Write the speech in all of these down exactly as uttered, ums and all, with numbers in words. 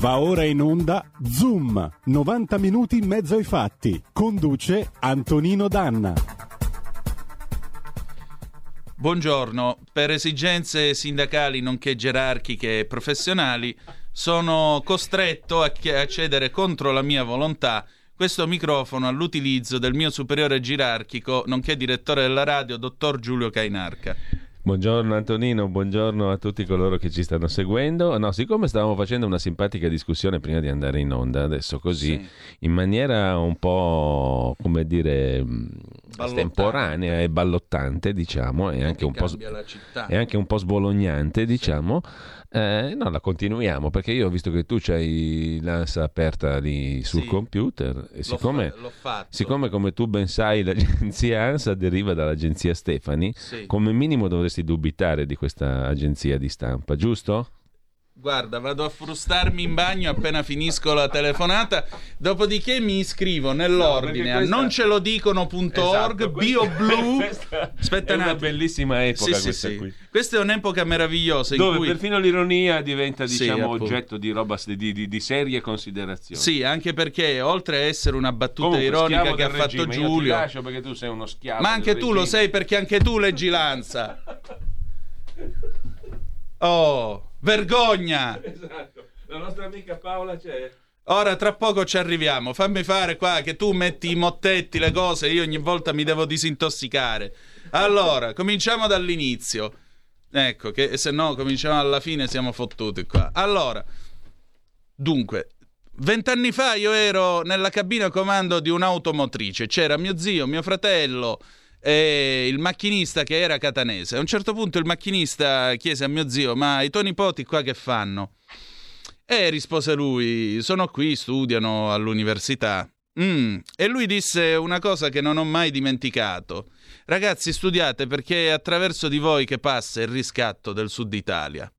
Va ora in onda Zoom, novanta minuti in mezzo ai fatti. Conduce Antonino Danna. Buongiorno. Per esigenze sindacali nonché gerarchiche e professionali sono costretto a cedere contro la mia volontà questo microfono all'utilizzo del mio superiore gerarchico nonché direttore della radio, dottor Giulio Cainarca. Buongiorno Antonino, buongiorno a tutti coloro che ci stanno seguendo. No, siccome stavamo facendo una simpatica discussione prima di andare in onda, adesso così, sì, in maniera un po', come dire, estemporanea e ballottante, diciamo, e anche, un po', e anche un po' sbolognante, diciamo, sì. eh, no, la continuiamo, perché io ho visto che tu c'hai l'ANSA aperta lì sul sì. computer, e siccome, l'ho fa- l'ho siccome, come tu ben sai, l'agenzia ANSA deriva dall'agenzia Stefani, sì. come minimo dovresti dubitare di questa agenzia di stampa, giusto? Guarda, vado a frustarmi in bagno appena finisco la telefonata, dopodiché mi iscrivo nell'ordine no, questa... a noncelodicono punto org, esatto, BioBlu. Questa... Aspetta, è una bellissima epoca, sì, questa sì, qui. Sì. Questa è un'epoca meravigliosa in dove cui... perfino l'ironia diventa, diciamo, sì, oggetto di roba di, di, di serie considerazioni. Sì, anche perché oltre a essere una battuta comunque ironica che ha fatto regime, Giulio, io ti lascio perché tu sei uno schiavo. Ma anche tu regime. Lo sei, perché anche tu leggi l'ANSA. Oh, vergogna! Esatto, la nostra amica Paola c'è. Ora tra poco ci arriviamo, fammi fare qua che tu metti i mottetti, le cose, io ogni volta mi devo disintossicare. Allora, cominciamo dall'inizio. Ecco, che se no cominciamo alla fine siamo fottuti qua. Allora, dunque, vent'anni fa io ero nella cabina comando di un'automotrice, c'era mio zio, mio fratello e il macchinista che era catanese. A un certo punto il macchinista chiese a mio zio: ma i tuoi nipoti qua che fanno? E rispose lui: sono qui, studiano all'università. mm. E lui disse una cosa che non ho mai dimenticato: ragazzi, studiate, perché è attraverso di voi che passa il riscatto del Sud Italia.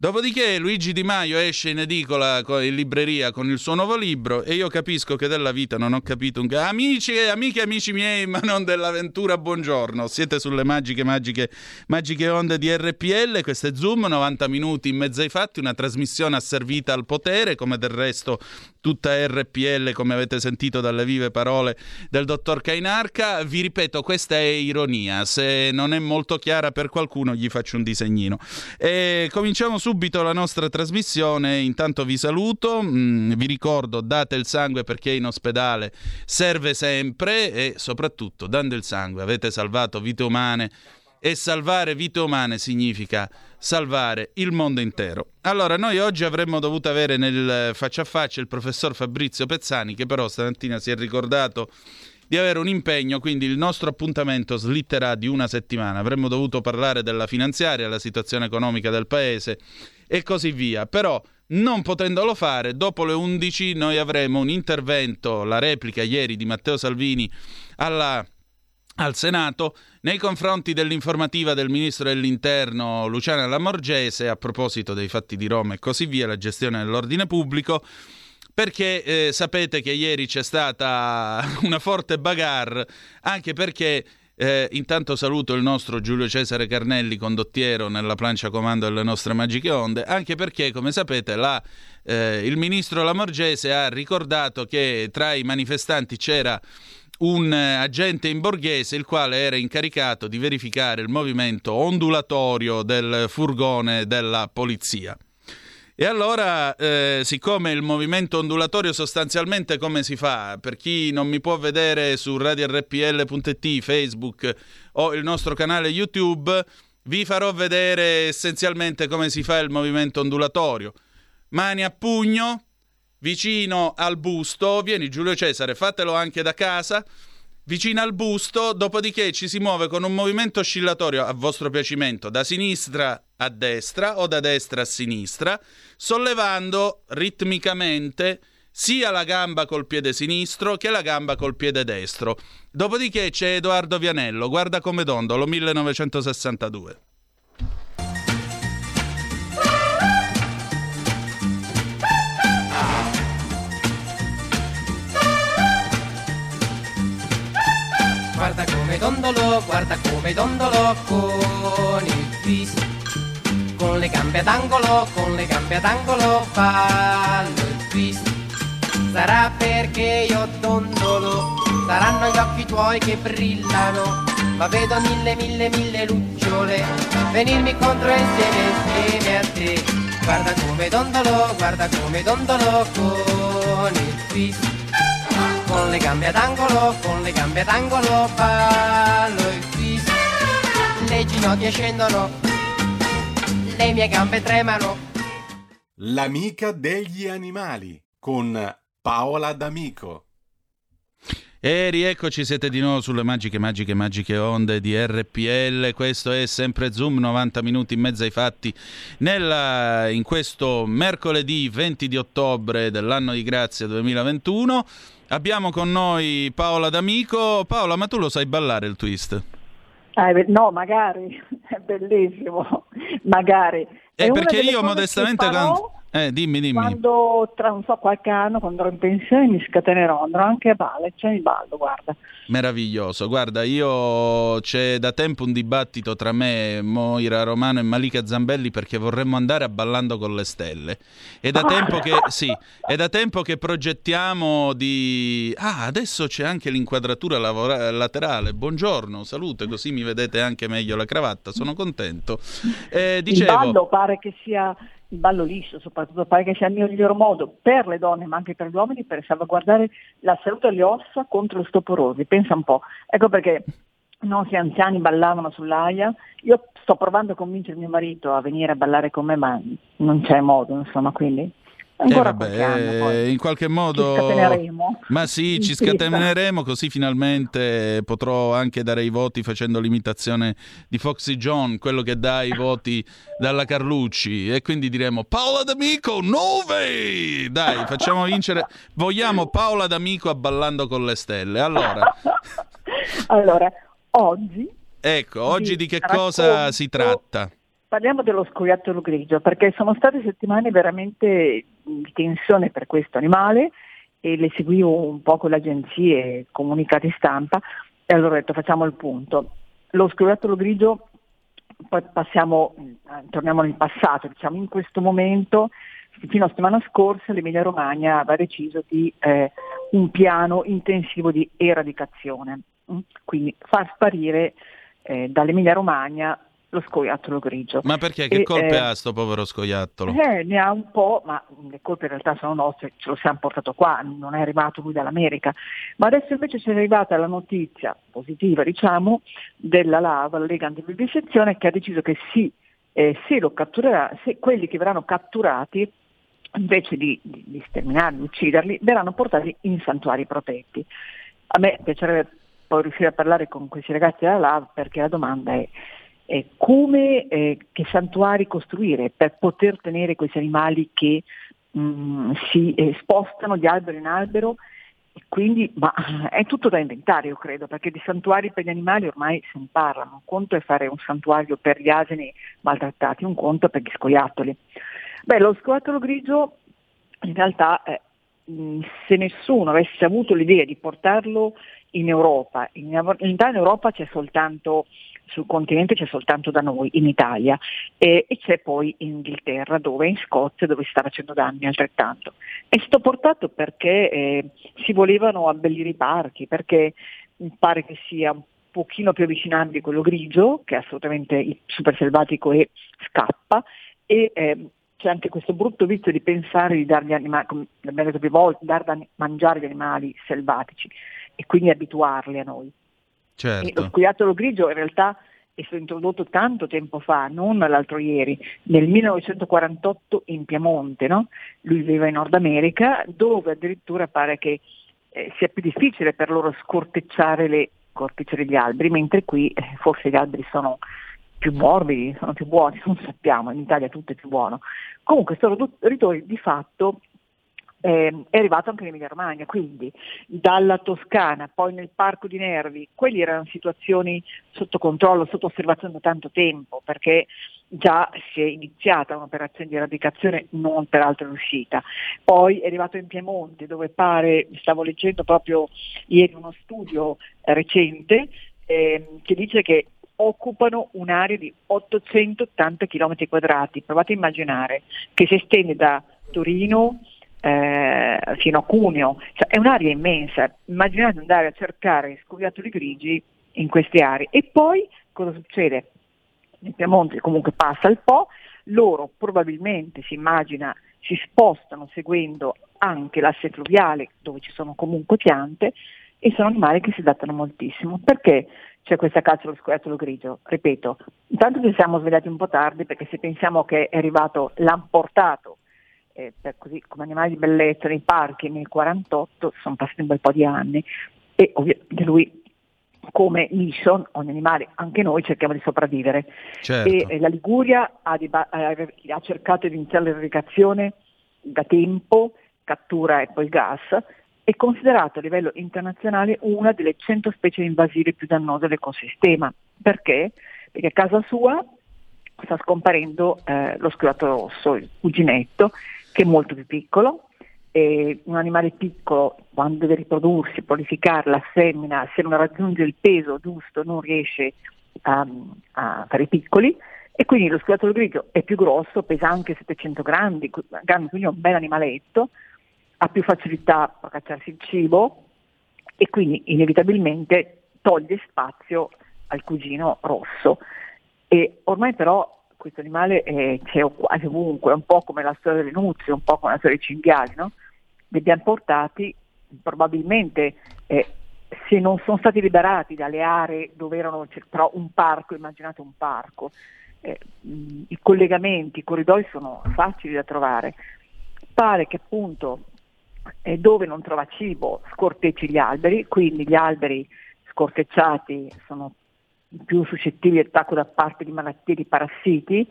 Dopodiché Luigi Di Maio esce in edicola, in libreria, con il suo nuovo libro, e io capisco che della vita non ho capito un cazzo. Amici e amiche, amici miei, ma non dell'avventura, buongiorno. Siete sulle magiche, magiche, magiche onde di R P L, questo è Zoom, novanta minuti in mezzo ai fatti, una trasmissione asservita al potere, come del resto tutta R P L, come avete sentito dalle vive parole del dottor Cainarca. Vi ripeto, questa è ironia, se non è molto chiara per qualcuno gli faccio un disegnino. E cominciamo subito la nostra trasmissione. Intanto vi saluto, mm, vi ricordo: date il sangue, perché in ospedale serve sempre, e soprattutto, dando il sangue avete salvato vite umane, e salvare vite umane significa salvare il mondo intero. Allora, noi oggi avremmo dovuto avere nel faccia a faccia il professor Fabrizio Pezzani, che però stamattina si è ricordato di avere un impegno, quindi il nostro appuntamento slitterà di una settimana. Avremmo dovuto parlare della finanziaria, la situazione economica del paese e così via, però non potendolo fare, dopo le undici noi avremo un intervento, la replica ieri di Matteo Salvini alla... al Senato nei confronti dell'informativa del ministro dell'Interno Luciana Lamorgese a proposito dei fatti di Roma e così via, la gestione dell'ordine pubblico, perché eh, sapete che ieri c'è stata una forte bagarre, anche perché eh, intanto saluto il nostro Giulio Cesare Carnelli, condottiero nella plancia comando delle nostre magiche onde, anche perché, come sapete, la, eh, il ministro Lamorgese ha ricordato che tra i manifestanti c'era un agente in borghese il quale era incaricato di verificare il movimento ondulatorio del furgone della polizia. E allora, eh, siccome il movimento ondulatorio sostanzialmente come si fa? Per chi non mi può vedere su radio R P L punto I T, Facebook o il nostro canale YouTube, vi farò vedere essenzialmente come si fa il movimento ondulatorio. Mani a pugno, vicino al busto, vieni Giulio Cesare, fatelo anche da casa, vicino al busto, dopodiché ci si muove con un movimento oscillatorio a vostro piacimento, da sinistra a destra o da destra a sinistra, sollevando ritmicamente sia la gamba col piede sinistro che la gamba col piede destro. Dopodiché c'è Edoardo Vianello, Guarda come Dondolo, millenovecentosessantadue. Guarda come dondolo, guarda come dondolo con il twist, con le le gambe d'angolo, con le gambe d'angolo fallo il twist. Sarà perché io dondolo, saranno gli occhi tuoi che brillano, ma vedo mille mille mille lucciole venirmi contro insieme insieme a te. Guarda come dondolo, guarda come dondolo con il twist. Con le gambe ad angolo, con le gambe ad angolo fallo il twist. Le ginocchia scendono, le mie gambe tremano. L'amica degli animali con Paola D'Amico. E rieccoci, siete di nuovo sulle magiche, magiche, magiche onde di R P L. Questo è sempre Zoom, novanta minuti in mezzo ai fatti. Nella, in questo mercoledì venti di ottobre dell'anno di grazia duemilaventuno abbiamo con noi Paola D'Amico. Paola, ma tu lo sai ballare il twist? Eh, no, magari, è bellissimo, magari. È eh, perché io modestamente... Eh, dimmi, dimmi. Quando tra non so qualche anno, quando ero in pensione, mi scatenerò, andrò anche a ballo, cioè mi ballo, guarda. Meraviglioso, guarda, io c'è da tempo un dibattito tra me, Moira Romano e Malika Zambelli, perché vorremmo andare a Ballando con le Stelle. È da tempo che sì, è da tempo che progettiamo di ah, adesso c'è anche l'inquadratura lavora... laterale. Buongiorno, salute, così mi vedete anche meglio la cravatta, sono contento. Eh, dicevo, il ballo pare che sia il ballo liscio, soprattutto pare che sia il miglior modo per le donne, ma anche per gli uomini, per salvaguardare la salute delle ossa contro l'ostoporosi. Pensa un po', ecco perché nostri anziani ballavano sull'aia. Io sto provando a convincere mio marito a venire a ballare con me, ma non c'è modo, insomma, quindi ancora eh vabbè, anno, poi. In qualche modo ci scateneremo. Ma sì, in ci pista. scateneremo, così finalmente potrò anche dare i voti facendo l'imitazione di Foxy John, quello che dà i voti dalla Carlucci, e quindi diremo Paola D'Amico nove! Dai, facciamo vincere, vogliamo Paola D'Amico a Ballando con le Stelle. Allora, allora oggi Ecco, oggi di che racconto... cosa si tratta? Parliamo dello scoiattolo grigio, perché sono state settimane veramente di tensione per questo animale e le seguivo un po' con le agenzie, comunicati stampa, e allora ho detto facciamo il punto. Lo scoiattolo grigio, poi passiamo, torniamo nel passato, diciamo in questo momento, fino a settimana scorsa l'Emilia Romagna aveva deciso di eh, un piano intensivo di eradicazione, quindi far sparire eh, dall'Emilia Romagna lo scoiattolo grigio. Ma perché? Che e, colpe eh, ha sto povero scoiattolo? Eh, ne ha un po', ma le colpe in realtà sono nostre, ce lo siamo portato qua, non è arrivato lui dall'America. Ma adesso invece c'è arrivata la notizia positiva, diciamo, della LAV, la Lega Antivivisezione, che ha deciso che sì, eh, se lo catturerà, se quelli che verranno catturati, invece di, di, di sterminarli, ucciderli, verranno portati in santuari protetti. A me piacerebbe poi riuscire a parlare con questi ragazzi della LAV, perché la domanda è Eh, come eh, che santuari costruire per poter tenere questi animali che mh, si eh, spostano di albero in albero, e quindi ma, è tutto da inventare, io credo, perché di santuari per gli animali ormai se ne parlano. Un conto è fare un santuario per gli asini maltrattati, un conto per gli scoiattoli. Beh, lo scoiattolo grigio in realtà eh, mh, se nessuno avesse avuto l'idea di portarlo in Europa, in, in realtà in Europa c'è soltanto sul continente c'è soltanto da noi, in Italia, e, e c'è poi in Inghilterra, dove in Scozia, dove si sta facendo danni altrettanto. È stato portato perché eh, si volevano abbellire i parchi, perché mi pare che sia un pochino più avvicinabile quello grigio, che è assolutamente super selvatico e scappa, e eh, c'è anche questo brutto vizio di pensare di dargli animali, come abbiamo detto più volte, dar da mangiare gli animali selvatici e quindi abituarli a noi. Certo. E lo scoiattolo grigio in realtà è stato introdotto tanto tempo fa, non l'altro ieri, nel millenovecentoquarantotto in Piemonte, no? Lui viveva in Nord America, dove addirittura pare che eh, sia più difficile per loro scortecciare le cortecce degli alberi, mentre qui eh, forse gli alberi sono più morbidi, sono più buoni, non sappiamo, in Italia tutto è più buono. Comunque questo ridore di fatto Eh, è arrivato anche in Emilia Romagna, quindi dalla Toscana, poi nel Parco di Nervi. Quelli erano situazioni sotto controllo, sotto osservazione da tanto tempo, perché già si è iniziata un'operazione di eradicazione non peraltro riuscita. Poi è arrivato in Piemonte, dove pare, stavo leggendo proprio ieri uno studio recente eh, che dice che occupano un'area di ottocentottanta chilometri quadrati. Provate a immaginare, che si estende da Torino eh, fino a Cuneo, cioè, è un'area immensa. Immaginate andare a cercare scoiattoli grigi in queste aree. E poi cosa succede? Nel Piemonte comunque passa il Po, loro probabilmente si immagina si spostano seguendo anche l'asse fluviale dove ci sono comunque piante, e sono animali che si adattano moltissimo. Perché c'è questa caccia allo scoiattolo grigio? Ripeto, intanto ci siamo svegliati un po' tardi, perché se pensiamo che è arrivato, l'hanno portato eh, per così, come animale di bellezza nei parchi nel quarantotto, sono passati un bel po' di anni, e ovviamente lui come mission, ogni animale, anche noi cerchiamo di sopravvivere. Certo. E eh, la Liguria ha, deba- ha cercato di iniziare l'eradicazione da tempo, cattura e poi gas. È considerato a livello internazionale una delle cento specie invasive più dannose all'ecosistema. Perché? Perché a casa sua sta scomparendo eh, lo squalo rosso, il cuginetto, che è molto più piccolo. E un animale piccolo, quando deve riprodursi, prolificare la semina, se non raggiunge il peso giusto non riesce um, a fare i piccoli, e quindi lo squalo grigio è più grosso, pesa anche settecento grammi, quindi è un bel animaletto, ha più facilità a cacciarsi il cibo, e quindi inevitabilmente toglie spazio al cugino rosso. E ormai però questo animale eh, c'è quasi ovunque, è un po' come la storia delle nuzze, un po' come la storia dei cinghiali, no? Li abbiamo portati, probabilmente eh, se non sono stati liberati dalle aree dove erano, però un parco, immaginate un parco, eh, i collegamenti, i corridoi sono facili da trovare. Pare che appunto eh, dove non trova cibo scortecci gli alberi, quindi gli alberi scortecciati sono più suscettibili all'attacco da parte di malattie, di parassiti,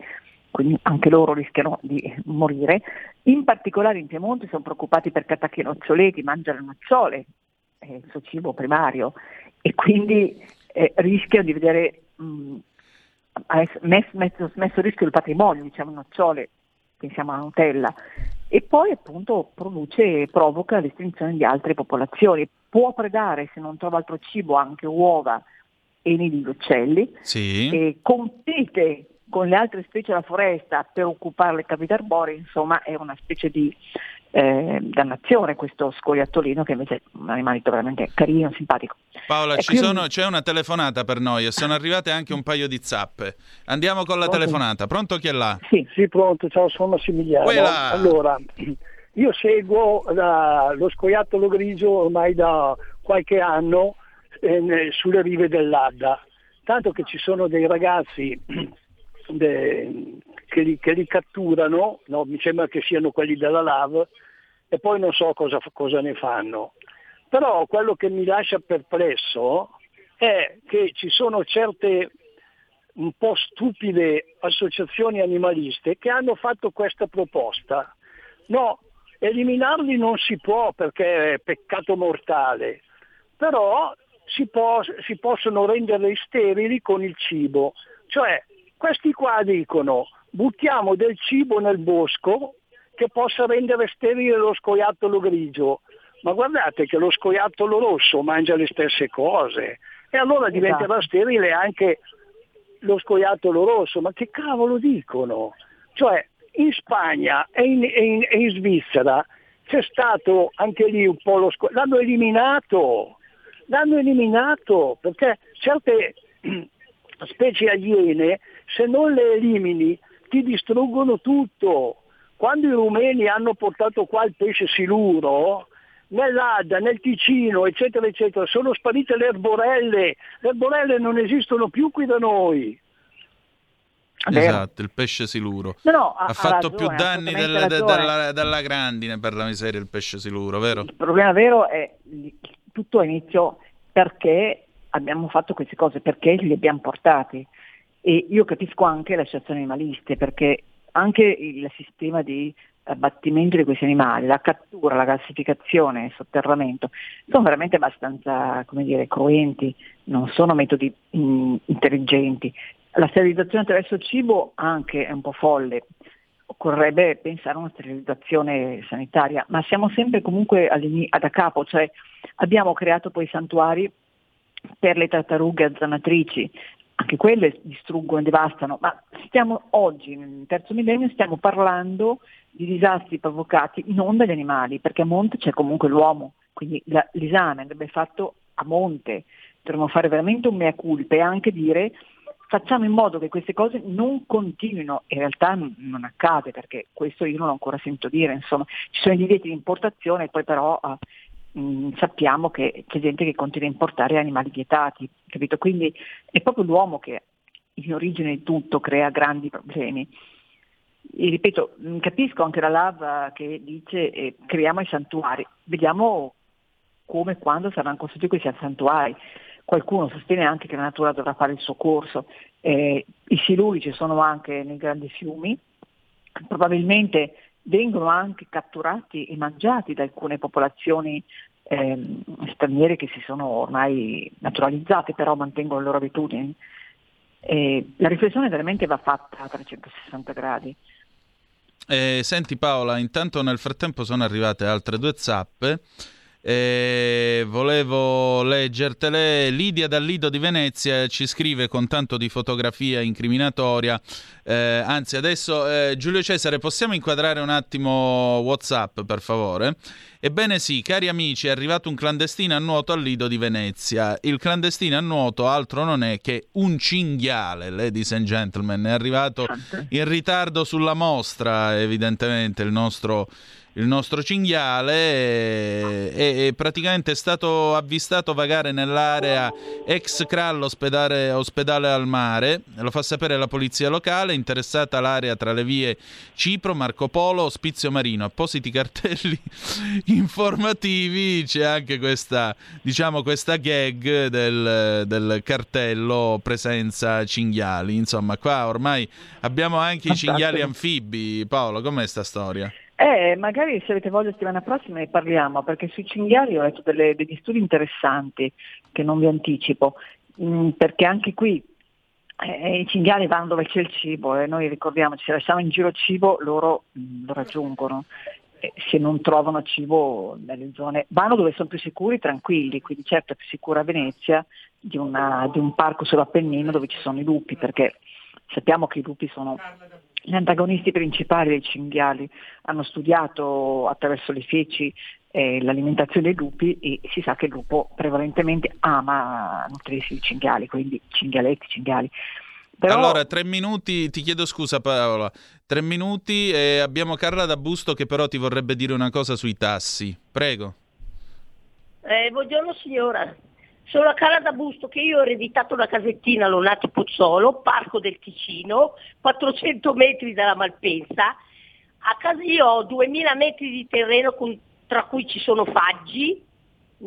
quindi anche loro rischiano di morire. In particolare in Piemonte sono preoccupati perché attacchi i noccioleti, mangiano le nocciole, è il suo cibo primario, e quindi eh, rischiano di vedere mh, messo, messo, messo a rischio il patrimonio, diciamo nocciole, pensiamo alla Nutella. E poi appunto produce e provoca l'estinzione di altre popolazioni, può predare, se non trova altro cibo, anche uova e nidi di uccelli, sì. E compete con le altre specie della foresta per occupare le cavità arboree. Insomma, è una specie di eh, dannazione questo scoiattolino, che invece è un animaletto veramente carino, simpatico. Paola, ci quindi... sono, c'è una telefonata per noi e sono arrivate anche un paio di zappe. Andiamo con la pronto? Telefonata. Pronto, chi è là? Sì, sì, pronto, ciao, sono Massimiliano. Quella... Allora, io seguo la, lo scoiattolo grigio ormai da qualche anno sulle rive dell'Adda, tanto che ci sono dei ragazzi de, che, li, che li catturano, no? Mi sembra che siano quelli della L A V, e poi non so cosa, cosa ne fanno. Però quello che mi lascia perplesso è che ci sono certe un po' stupide associazioni animaliste che hanno fatto questa proposta. No, eliminarli non si può perché è peccato mortale, però Si, può, si possono rendere sterili con il cibo, cioè questi qua dicono buttiamo del cibo nel bosco che possa rendere sterile lo scoiattolo grigio, ma guardate che lo scoiattolo rosso mangia le stesse cose, e allora diventerà sterile anche lo scoiattolo rosso. Ma che cavolo dicono? Cioè in Spagna e in, e in, e in Svizzera c'è stato anche lì un po' lo scoiattolo, l'hanno eliminato l'hanno eliminato, perché certe specie aliene, se non le elimini, ti distruggono tutto. Quando i rumeni hanno portato qua il pesce siluro, nell'Adda, nel Ticino, eccetera, eccetera, sono sparite le erborelle. Le erborelle non esistono più qui da noi. Esatto, il pesce siluro. No, no, ha, ha fatto ragione, più danni del, del, dalla, dalla grandine, per la miseria, il pesce siluro, vero? Il problema vero è... tutto inizio perché abbiamo fatto queste cose, perché li abbiamo portati. E io capisco anche le associazioni animaliste, perché anche il sistema di abbattimento di questi animali, la cattura, la classificazione, il sotterramento, sono veramente abbastanza, come dire, cruenti, non sono metodi mh, intelligenti. La sterilizzazione attraverso il cibo anche è un po' folle, occorrebbe pensare a una sterilizzazione sanitaria, ma siamo sempre comunque da capo, cioè abbiamo creato poi santuari per le tartarughe azzanatrici, anche quelle distruggono e devastano, ma stiamo oggi, nel terzo millennio, stiamo parlando di disastri provocati non dagli animali, perché a monte c'è comunque l'uomo, quindi la, l'esame andrebbe fatto a monte. Dovremmo fare veramente un mea culpa e anche dire facciamo in modo che queste cose non continuino. In realtà non accade, perché questo io non l'ho ancora sentito dire, insomma ci sono i divieti di importazione e poi però eh, mh, sappiamo che c'è gente che continua a importare animali vietati, capito? Quindi è proprio l'uomo che in origine di tutto crea grandi problemi. E ripeto, capisco anche la L A V che dice eh, creiamo i santuari, vediamo come e quando saranno costruiti questi santuari. Qualcuno sostiene anche che la natura dovrà fare il suo corso. Eh, I siluri ci sono anche nei grandi fiumi, probabilmente vengono anche catturati e mangiati da alcune popolazioni ehm, straniere che si sono ormai naturalizzate, però mantengono le loro abitudini. Eh, la riflessione veramente va fatta a trecentosessanta gradi. Eh, senti Paola, intanto nel frattempo sono arrivate altre due zappe. E volevo leggertele. Lidia dal Lido di Venezia ci scrive con tanto di fotografia incriminatoria, eh, anzi adesso eh, Giulio Cesare, possiamo inquadrare un attimo WhatsApp per favore? Ebbene sì, cari amici, è arrivato un clandestino a nuoto al Lido di Venezia. Il clandestino a nuoto altro non è che un cinghiale, ladies and gentlemen. È arrivato in ritardo sulla mostra evidentemente il nostro il nostro cinghiale è, è praticamente stato avvistato vagare nell'area ex Crallo ospedale, ospedale al mare. Lo fa sapere la polizia locale, interessata l'area tra le vie Cipro, Marco Polo, Spizio Marino. Appositi cartelli informativi, c'è anche questa, diciamo, questa gag del, del cartello presenza cinghiali. Insomma, qua ormai abbiamo anche i cinghiali anfibi. Paolo, com'è sta storia? Eh, magari se avete voglia settimana prossima ne parliamo, perché sui cinghiali ho letto delle, degli studi interessanti che non vi anticipo, mh, perché anche qui eh, i cinghiali vanno dove c'è il cibo e eh, noi ricordiamoci, se lasciamo in giro cibo loro mh, lo raggiungono, eh, se non trovano cibo nelle zone vanno dove sono più sicuri, tranquilli. Quindi certo è più sicura Venezia di, una, di un parco sull'Appennino dove ci sono i lupi, perché sappiamo che i lupi sono gli antagonisti principali dei cinghiali. Hanno studiato attraverso le feci eh, l'alimentazione dei lupi e si sa che il lupo prevalentemente ama nutrirsi di cinghiali, quindi cinghialetti, cinghiali. Però... Allora, tre minuti, ti chiedo scusa Paola, tre minuti e abbiamo Carla da Busto che però ti vorrebbe dire una cosa sui tassi, prego. Eh, buongiorno signora. Sono la Carla da Busto, che io ho ereditato una casettina a Lonati Pozzolo, Parco del Ticino, quattrocento metri dalla Malpensa. A casa io ho duemila metri di terreno, con, tra cui ci sono faggi,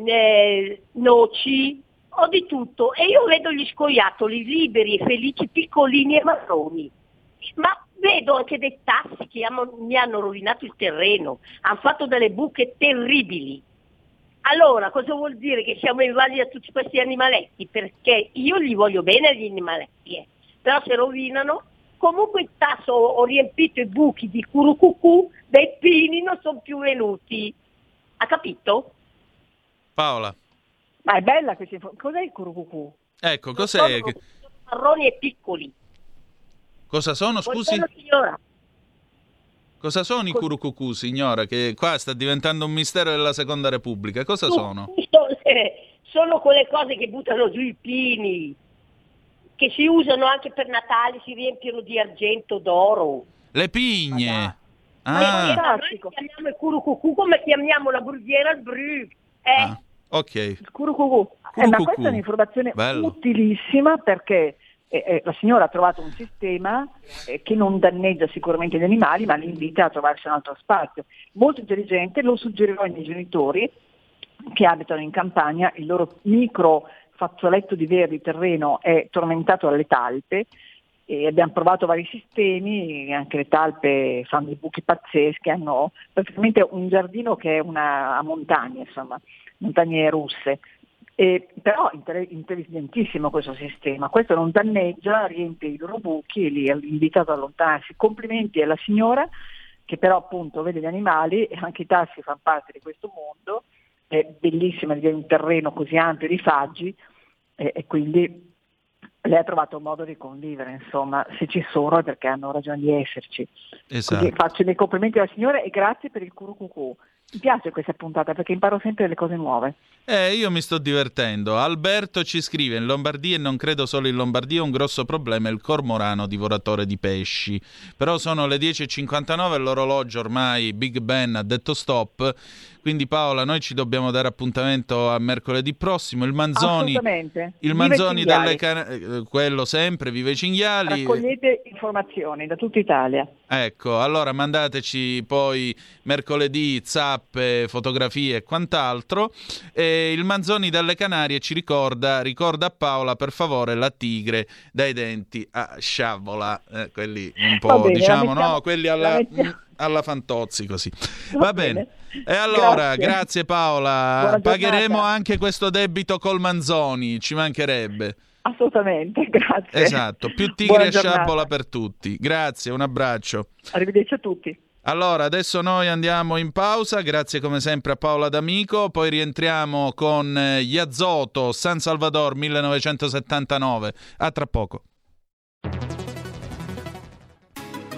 eh, noci, ho di tutto. E io vedo gli scoiattoli liberi e felici, piccolini e marroni. Ma vedo anche dei tassi che am- mi hanno rovinato il terreno, hanno fatto delle buche terribili. Allora, cosa vuol dire che siamo invasi da tutti questi animaletti? Perché io li voglio bene agli animaletti, eh. Però se rovinano, comunque il tasso ho riempito i buchi di curucucù, dei pini non sono più venuti. Ha capito? Paola. Ma è bella questa informazione. Cos'è il curucucù? Ecco, cos'è? Sono che... marroni e piccoli. Cosa sono, scusi? Buongiorno, signora. Cosa sono i curucucù, signora? Che qua sta diventando un mistero della Seconda Repubblica. Cosa sono? Sono quelle cose che buttano giù i pini, che si usano anche per Natale, si riempiono di argento, d'oro. Le pigne! Ah. Ma noi chiamiamo il curucucù come chiamiamo la brughiera al brug. Eh. Ah, ok. Il curucucù. Eh, ma questa è un'informazione bello, utilissima, perché... Eh, eh, la signora ha trovato un sistema eh, che non danneggia sicuramente gli animali, ma li invita a trovarsi un altro spazio. Molto intelligente, lo suggerirò ai miei genitori che abitano in campagna, il loro micro fazzoletto di verde terreno è tormentato dalle talpe e abbiamo provato vari sistemi, anche le talpe fanno dei buchi pazzeschi, hanno praticamente un giardino che è una a montagne, insomma, montagne russe. Eh, però inter- intelligentissimo questo sistema, questo non danneggia, riempie i loro buchi e li ha invitato ad allontanarsi. Complimenti alla signora che però appunto vede gli animali e anche i tassi fanno parte di questo mondo, è bellissima di avere un terreno così ampio di faggi eh, e quindi lei ha trovato un modo di convivere, insomma, se ci sono è perché hanno ragione di esserci. Esatto. Quindi faccio i miei complimenti alla signora e grazie per il curucucù. Mi piace questa puntata perché imparo sempre delle cose nuove. Eh, io mi sto divertendo. Alberto ci scrive: in Lombardia, e non credo solo in Lombardia, un grosso problema è il cormorano divoratore di pesci. Però sono le dieci e cinquantanove, l'orologio ormai Big Ben ha detto stop. Quindi Paola, noi ci dobbiamo dare appuntamento a mercoledì prossimo. Il Manzoni, il Manzoni dalle can- quello sempre, vive i cinghiali. Raccogliete informazioni da tutta Italia. Ecco, allora mandateci poi mercoledì zappe, fotografie e quant'altro. E il Manzoni dalle Canarie ci ricorda, ricorda a Paola per favore la tigre dai denti a sciavola, eh, quelli un po' bene, diciamo mettiamo, no, quelli alla alla Fantozzi così. Va bene. E allora, grazie, grazie Paola. Pagheremo anche questo debito col Manzoni, ci mancherebbe. Assolutamente, grazie. Esatto, più tigre e sciabola per tutti. Grazie, un abbraccio. Arrivederci a tutti. Allora, adesso noi andiamo in pausa, grazie come sempre a Paola D'Amico, poi rientriamo con Yazzoto, San Salvador millenovecentosettantanove. A tra poco.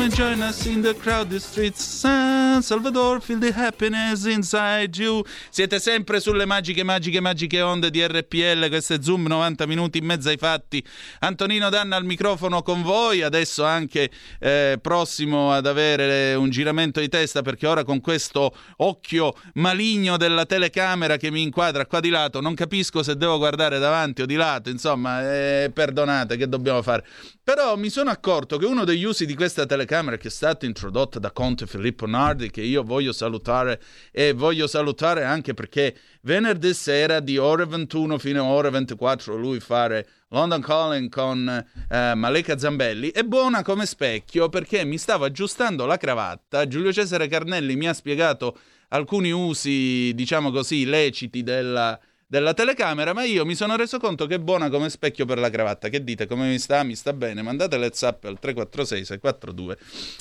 Come and join us in the crowded streets, San Salvador, feel the happiness inside you. Siete sempre sulle magiche, magiche, magiche onde di R P L, questo è Zoom, novanta minuti in mezzo ai fatti. Antonino Danna al microfono con voi, adesso anche eh, prossimo ad avere un giramento di testa, perché ora con questo occhio maligno della telecamera che mi inquadra qua di lato, non capisco se devo guardare davanti o di lato, insomma, eh, perdonate, che dobbiamo fare? Però mi sono accorto che uno degli usi di questa telecamera che è stata introdotta da Conte Filippo Nardi, che io voglio salutare e voglio salutare anche perché venerdì sera di ore ventuno fino a ore ventiquattro lui fare London Calling con eh, Malika Zambelli è buona come specchio, perché mi stavo aggiustando la cravatta. Giulio Cesare Carnelli mi ha spiegato alcuni usi, diciamo così, leciti della della telecamera, ma io mi sono reso conto che è buona come specchio per la cravatta. Che dite? Come mi sta? Mi sta bene? Mandate le zap al tre quattro sei sei quattro due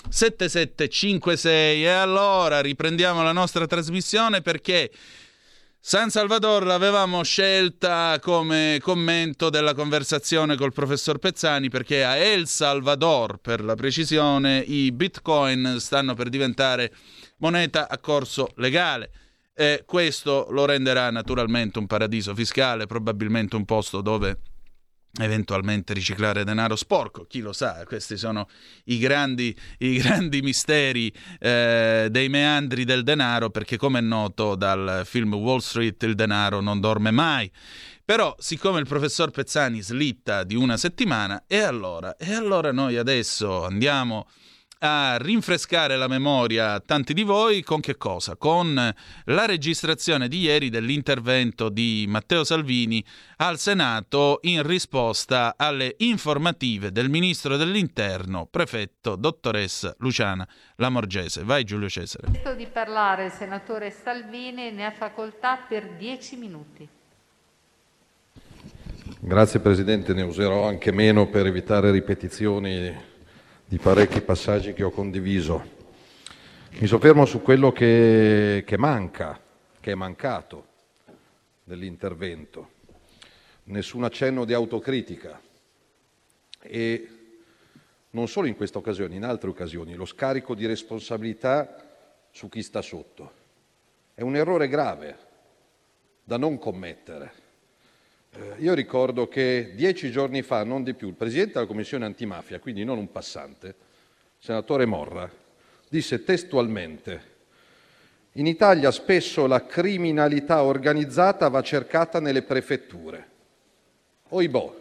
sette sette cinque sei. E allora riprendiamo la nostra trasmissione, perché San Salvador l'avevamo scelta come commento della conversazione col professor Pezzani, perché a El Salvador, per la precisione, i bitcoin stanno per diventare moneta a corso legale. Eh, questo lo renderà naturalmente un paradiso fiscale, probabilmente un posto dove eventualmente riciclare denaro sporco, chi lo sa, questi sono i grandi, i grandi misteri eh, dei meandri del denaro, perché come è noto dal film Wall Street il denaro non dorme mai. Però siccome il professor Pezzani slitta di una settimana, e allora, e allora noi adesso andiamo a rinfrescare la memoria a tanti di voi con che cosa? Con la registrazione di ieri dell'intervento di Matteo Salvini al Senato in risposta alle informative del ministro dell'Interno, prefetto, dottoressa Luciana Lamorgese. Vai Giulio Cesare. Chiesto di parlare il senatore Salvini, ne ha facoltà per dieci minuti. Grazie Presidente, ne userò anche meno per evitare ripetizioni di parecchi passaggi che ho condiviso. Mi soffermo su quello che, che manca, che è mancato nell'intervento. Nessun accenno di autocritica, e non solo in questa occasione, in altre occasioni, lo scarico di responsabilità su chi sta sotto. È un errore grave da non commettere. Io ricordo che dieci giorni fa, non di più, il Presidente della Commissione Antimafia, quindi non un passante, senatore Morra, disse testualmente: in Italia spesso la criminalità organizzata va cercata nelle prefetture. Oibò,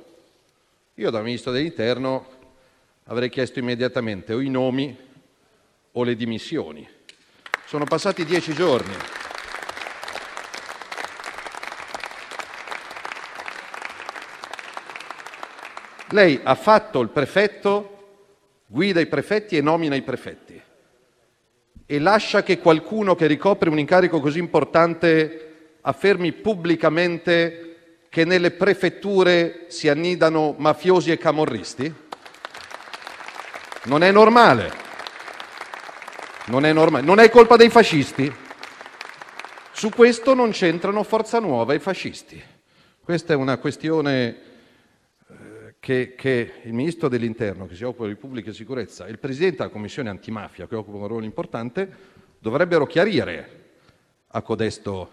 io da Ministro dell'Interno avrei chiesto immediatamente o i nomi o le dimissioni. Sono passati dieci giorni. Lei ha fatto il prefetto, guida i prefetti e nomina i prefetti, e lascia che qualcuno che ricopre un incarico così importante affermi pubblicamente che nelle prefetture si annidano mafiosi e camorristi? Non è normale. Non è normale. Non è colpa dei fascisti. Su questo non c'entrano Forza Nuova e fascisti. Questa è una questione Che, che il Ministro dell'Interno, che si occupa di pubblica sicurezza, e il Presidente della Commissione Antimafia, che occupa un ruolo importante, dovrebbero chiarire a codesto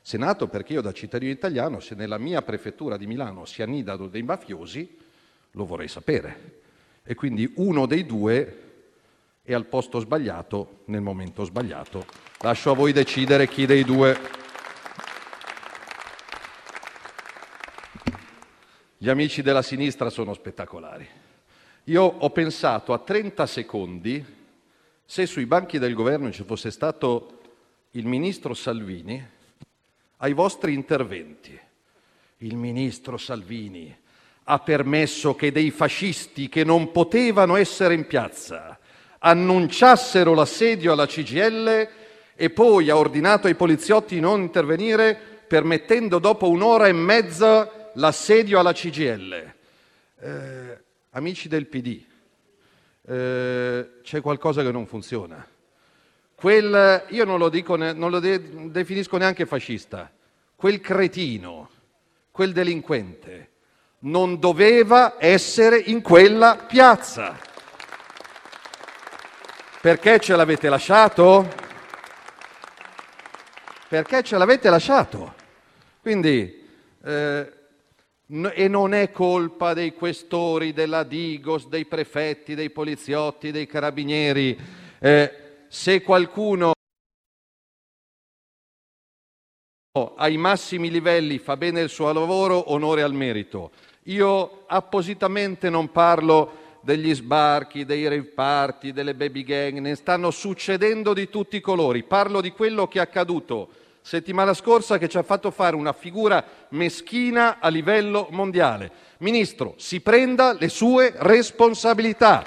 Senato, perché io da cittadino italiano, se nella mia prefettura di Milano si annidano dei mafiosi, lo vorrei sapere. E quindi uno dei due è al posto sbagliato, nel momento sbagliato. Lascio a voi decidere chi dei due. Gli amici della sinistra sono spettacolari. Io ho pensato a trenta secondi se sui banchi del governo ci fosse stato il ministro Salvini, ai vostri interventi. Il ministro Salvini ha permesso che dei fascisti che non potevano essere in piazza annunciassero l'assedio alla C G I L e poi ha ordinato ai poliziotti di non intervenire, permettendo dopo un'ora e mezza l'assedio alla C G I L. Eh, amici del P D, eh, c'è qualcosa che non funziona. Quel, io non lo, dico ne, non lo de, definisco neanche fascista. Quel cretino, quel delinquente, non doveva essere in quella piazza. Perché ce l'avete lasciato? Perché ce l'avete lasciato? Quindi, eh, n- e non è colpa dei questori, della Digos, dei prefetti, dei poliziotti, dei carabinieri. Eh, se qualcuno ai massimi livelli fa bene il suo lavoro, onore al merito. Io appositamente non parlo degli sbarchi, dei rave party, delle baby gang, ne stanno succedendo di tutti i colori. Parlo di quello che è accaduto settimana scorsa, che ci ha fatto fare una figura meschina a livello mondiale. Ministro, si prenda le sue responsabilità.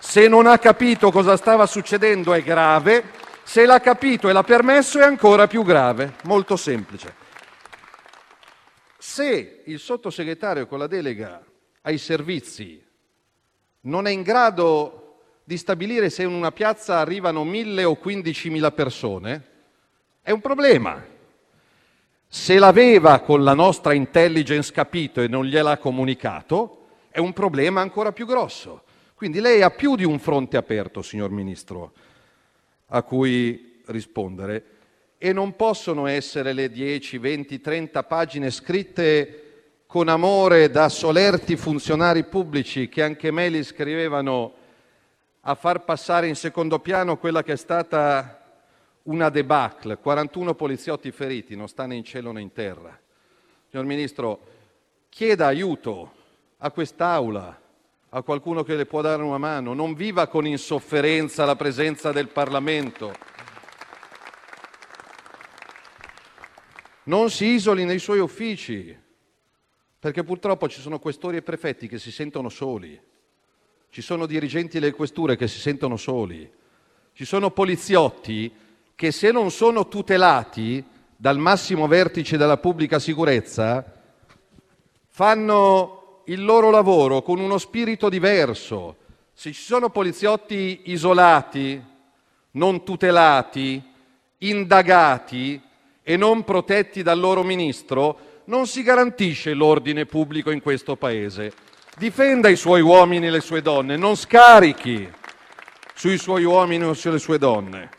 Se non ha capito cosa stava succedendo è grave, se l'ha capito e l'ha permesso è ancora più grave. Molto semplice. Se il sottosegretario con la delega ai servizi non è in grado di stabilire se in una piazza arrivano mille o quindicimila persone, è un problema. Se l'aveva con la nostra intelligence capito e non gliel'ha comunicato, è un problema ancora più grosso. Quindi lei ha più di un fronte aperto, signor Ministro, a cui rispondere. E non possono essere le dieci, venti, trenta pagine scritte con amore da solerti funzionari pubblici, che anche me li scrivevano, a far passare in secondo piano quella che è stata una debacle. quarantuno poliziotti feriti, non sta né in cielo né in terra. Signor Ministro, chieda aiuto a quest'Aula, a qualcuno che le può dare una mano. Non viva con insofferenza la presenza del Parlamento. Non si isoli nei suoi uffici, perché purtroppo ci sono questori e prefetti che si sentono soli, ci sono dirigenti delle questure che si sentono soli, ci sono poliziotti che, se non sono tutelati dal massimo vertice della pubblica sicurezza, fanno il loro lavoro con uno spirito diverso. Se ci sono poliziotti isolati, non tutelati, indagati e non protetti dal loro ministro, non si garantisce l'ordine pubblico in questo Paese. Difenda i suoi uomini e le sue donne, non scarichi sui suoi uomini o sulle sue donne.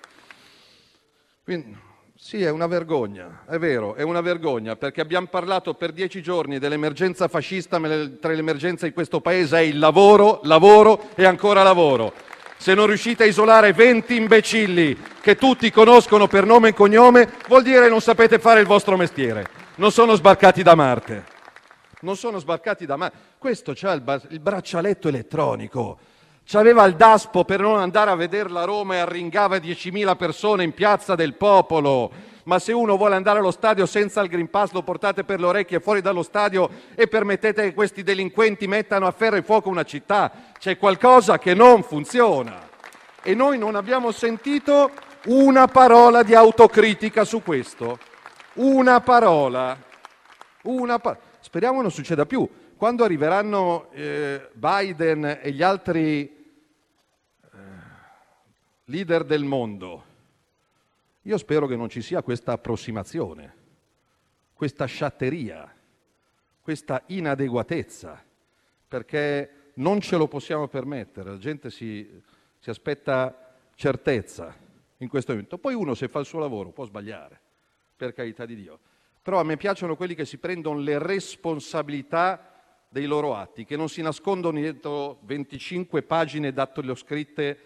Quindi, sì, è una vergogna, è vero, è una vergogna, perché abbiamo parlato per dieci giorni dell'emergenza fascista, ma tra le emergenze in questo Paese è il lavoro, lavoro e ancora lavoro. Se non riuscite a isolare venti imbecilli che tutti conoscono per nome e cognome, vuol dire che non sapete fare il vostro mestiere. Non sono sbarcati da Marte. Non sono sbarcati da Marte. Questo c'ha il, ba- il braccialetto elettronico. C'aveva il DASPO per non andare a vedere la Roma e arringava diecimila persone in Piazza del Popolo. Ma se uno vuole andare allo stadio senza il Green Pass, lo portate per le orecchie fuori dallo stadio e permettete che questi delinquenti mettano a ferro e fuoco una città. C'è qualcosa che non funziona. E noi non abbiamo sentito una parola di autocritica su questo. Una parola, una pa- speriamo non succeda più. Quando arriveranno eh, Biden e gli altri eh, leader del mondo, io spero che non ci sia questa approssimazione, questa sciatteria, questa inadeguatezza, perché non ce lo possiamo permettere. La gente si, si aspetta certezza in questo momento. Poi uno, se fa il suo lavoro, può sbagliare, per carità di Dio. Però a me piacciono quelli che si prendono le responsabilità dei loro atti, che non si nascondono dietro venticinque pagine dattole scritte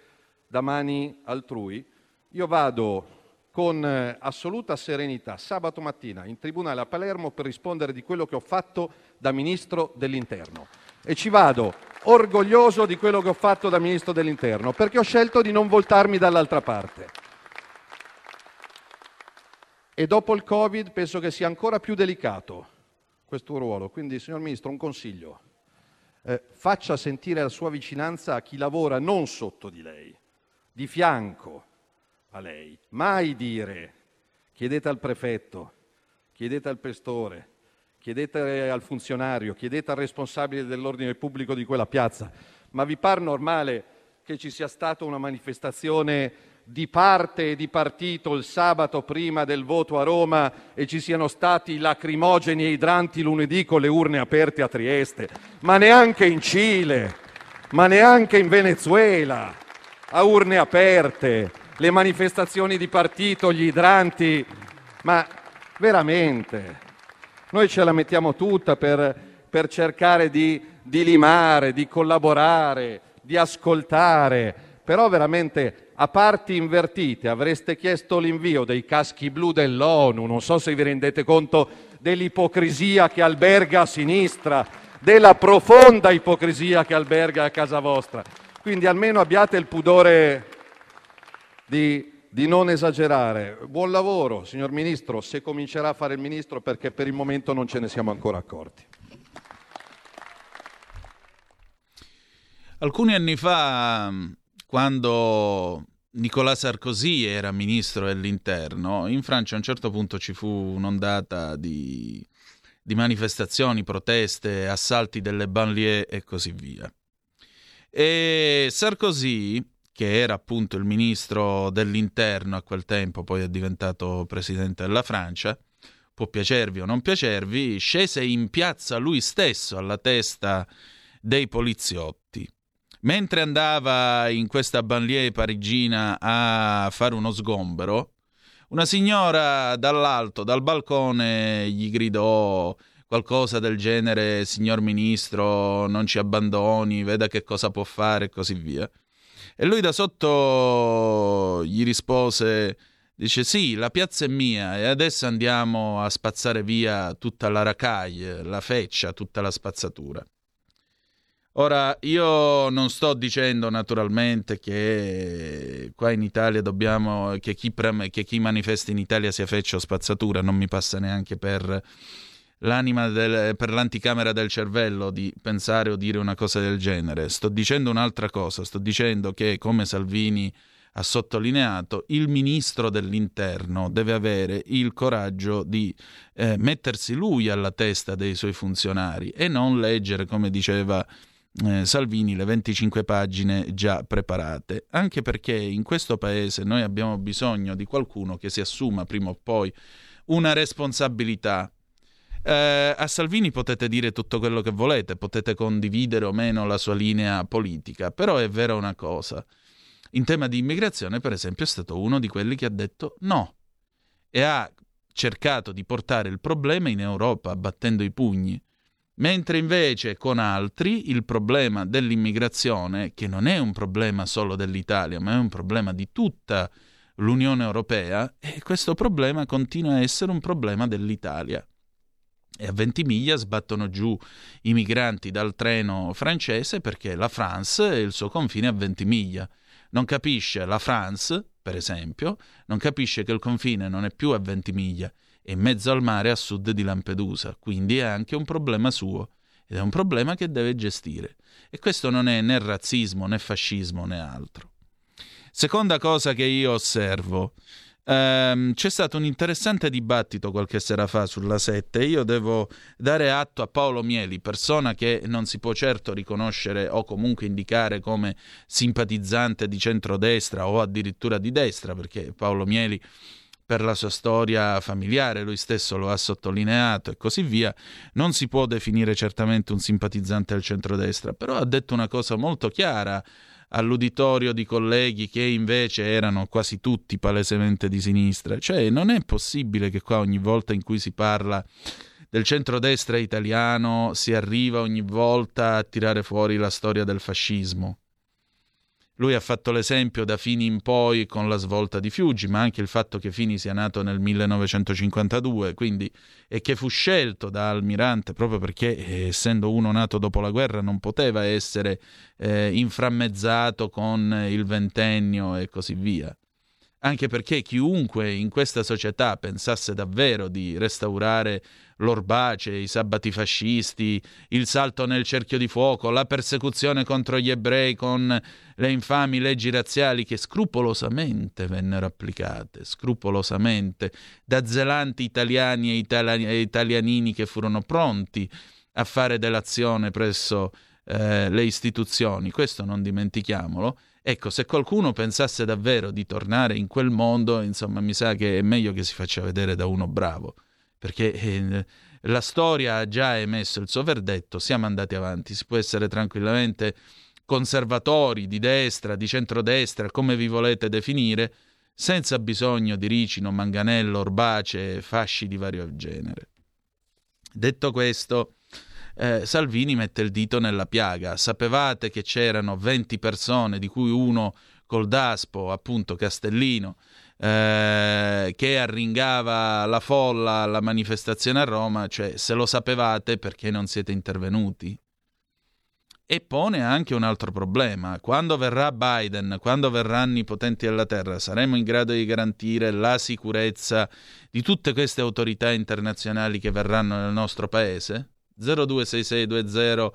da mani altrui. Io vado con assoluta serenità sabato mattina in tribunale a Palermo per rispondere di quello che ho fatto da Ministro dell'Interno. E ci vado orgoglioso di quello che ho fatto da Ministro dell'Interno, perché ho scelto di non voltarmi dall'altra parte. E dopo il Covid penso che sia ancora più delicato questo ruolo. Quindi, signor Ministro, un consiglio. Eh, faccia sentire la sua vicinanza a chi lavora non sotto di lei, di fianco a lei. Mai dire, chiedete al prefetto, chiedete al questore, chiedete al funzionario, chiedete al responsabile dell'ordine pubblico di quella piazza. Ma vi par normale che ci sia stata una manifestazione di parte e di partito il sabato prima del voto a Roma e ci siano stati lacrimogeni e idranti lunedì con le urne aperte a Trieste? Ma neanche in Cile, ma neanche in Venezuela. a urne aperte, le manifestazioni di partito, gli idranti, ma veramente noi ce la mettiamo tutta per, per cercare di, di limare, di collaborare, di ascoltare, però veramente a parti invertite avreste chiesto l'invio dei caschi blu dell'ONU, non so se vi rendete conto dell'ipocrisia che alberga a sinistra, della profonda ipocrisia che alberga a casa vostra. Quindi almeno abbiate il pudore di, di non esagerare. Buon lavoro, signor Ministro, se comincerà a fare il Ministro, perché per il momento non ce ne siamo ancora accorti. Alcuni anni fa, quando Nicolas Sarkozy era Ministro dell'Interno, in Francia a un certo punto ci fu un'ondata di, di manifestazioni, proteste, assalti delle banlieue e così via. E Sarkozy, che era appunto il ministro dell'interno a quel tempo, poi è diventato presidente della Francia, può piacervi o non piacervi, scese in piazza lui stesso alla testa dei poliziotti. Mentre andava in questa banlieue parigina a fare uno sgombero, una signora dall'alto, dal balcone, gli gridò qualcosa del genere: signor ministro, non ci abbandoni, veda che cosa può fare, e così via. E lui da sotto gli rispose, dice: sì, la piazza è mia e adesso andiamo a spazzare via tutta la racaille, la feccia, tutta la spazzatura. Ora, io non sto dicendo naturalmente che qua in Italia dobbiamo, che chi, che chi manifesti in Italia sia feccia o spazzatura, non mi passa neanche per l'anima del, per l'anticamera del cervello di pensare o dire una cosa del genere. Sto dicendo un'altra cosa, sto dicendo che, come Salvini ha sottolineato, il ministro dell'interno deve avere il coraggio di eh, mettersi lui alla testa dei suoi funzionari e non leggere, come diceva eh, Salvini, le venticinque pagine già preparate, anche perché in questo paese noi abbiamo bisogno di qualcuno che si assuma prima o poi una responsabilità. Eh, a Salvini potete dire tutto quello che volete, potete condividere o meno la sua linea politica, però è vera una cosa: in tema di immigrazione, per esempio, è stato uno di quelli che ha detto no e ha cercato di portare il problema in Europa battendo i pugni, mentre invece con altri il problema dell'immigrazione, che non è un problema solo dell'Italia ma è un problema di tutta l'Unione Europea, e questo problema continua a essere un problema dell'Italia. E a Ventimiglia sbattono giù i migranti dal treno francese perché la France e il suo confine è a Ventimiglia. Non capisce la France, per esempio, non capisce che il confine non è più a Ventimiglia, è in mezzo al mare a sud di Lampedusa, quindi è anche un problema suo ed è un problema che deve gestire. E questo non è né razzismo, né fascismo, né altro. Seconda cosa che io osservo. Um, c'è stato un interessante dibattito qualche sera fa sulla sette. Io devo dare atto a Paolo Mieli, persona che non si può certo riconoscere o comunque indicare come simpatizzante di centrodestra o addirittura di destra, perché Paolo Mieli, per la sua storia familiare, lui stesso lo ha sottolineato e così via, non si può definire certamente un simpatizzante al centrodestra, però ha detto una cosa molto chiara all'uditorio di colleghi che invece erano quasi tutti palesemente di sinistra. Cioè, non è possibile che qua ogni volta in cui si parla del centrodestra italiano si arriva ogni volta a tirare fuori la storia del fascismo. Lui ha fatto l'esempio da Fini in poi con la svolta di Fiuggi, ma anche il fatto che Fini sia nato nel millenovecentocinquantadue, quindi, e che fu scelto da Almirante proprio perché, essendo uno nato dopo la guerra, non poteva essere eh, inframmezzato con il ventennio e così via. Anche perché chiunque in questa società pensasse davvero di restaurare l'Orbace, i sabati fascisti, il salto nel cerchio di fuoco, la persecuzione contro gli ebrei con le infami leggi razziali che scrupolosamente vennero applicate, scrupolosamente, da zelanti italiani e, itali- e italianini che furono pronti a fare delazione presso eh, le istituzioni, questo non dimentichiamolo. Ecco, se qualcuno pensasse davvero di tornare in quel mondo, insomma, mi sa che è meglio che si faccia vedere da uno bravo, perché eh, la storia ha già emesso il suo verdetto, siamo andati avanti, si può essere tranquillamente conservatori, di destra, di centrodestra, come vi volete definire, senza bisogno di ricino, manganello, orbace e fasci di vario genere. Detto questo, eh, Salvini mette il dito nella piaga. Sapevate che c'erano venti persone, di cui uno col daspo, appunto Castellino, eh, che arringava la folla alla manifestazione a Roma? Cioè, se lo sapevate, perché non siete intervenuti? E pone anche un altro problema. Quando verrà Biden, quando verranno i potenti della terra, saremo in grado di garantire la sicurezza di tutte queste autorità internazionali che verranno nel nostro paese? zero due sei sei due zero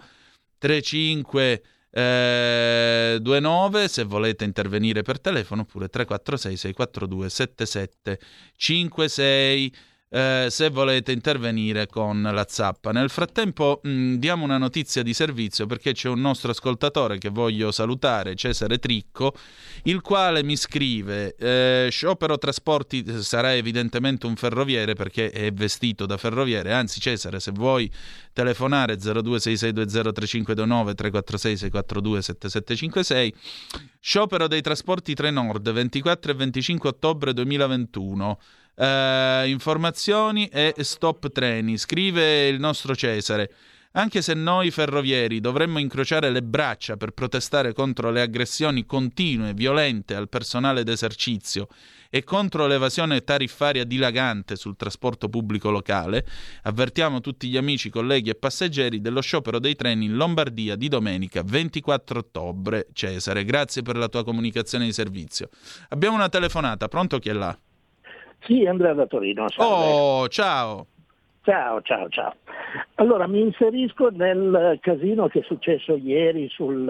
tre cinque eh, due nove se volete intervenire per telefono, oppure tre quattro sei sei quattro due sette sette cinque sei Eh, se volete intervenire con la zappa. Nel frattempo mh, diamo una notizia di servizio, perché c'è un nostro ascoltatore che voglio salutare, Cesare Tricco, il quale mi scrive eh, sciopero trasporti, sarà evidentemente un ferroviere perché è vestito da ferroviere. Anzi, Cesare, se vuoi telefonare zero due sei sei due zero tre cinque due nove tre quattro sei sei quattro due sette sette cinque sei. Sciopero dei trasporti Trenord ventiquattro e venticinque ottobre duemilaventuno. Uh, informazioni e stop treni. Scrive il nostro Cesare: anche se noi ferrovieri dovremmo incrociare le braccia per protestare contro le aggressioni continue e violente al personale d'esercizio e contro l'evasione tariffaria dilagante sul trasporto pubblico locale, avvertiamo tutti gli amici, colleghi e passeggeri dello sciopero dei treni in Lombardia di domenica ventiquattro ottobre. Cesare, grazie per la tua comunicazione di servizio. Abbiamo una telefonata. Pronto, chi è là? Sì, Andrea da Torino. Salve. Oh, ciao. Ciao, ciao, ciao. Allora, mi inserisco nel casino che è successo ieri sul,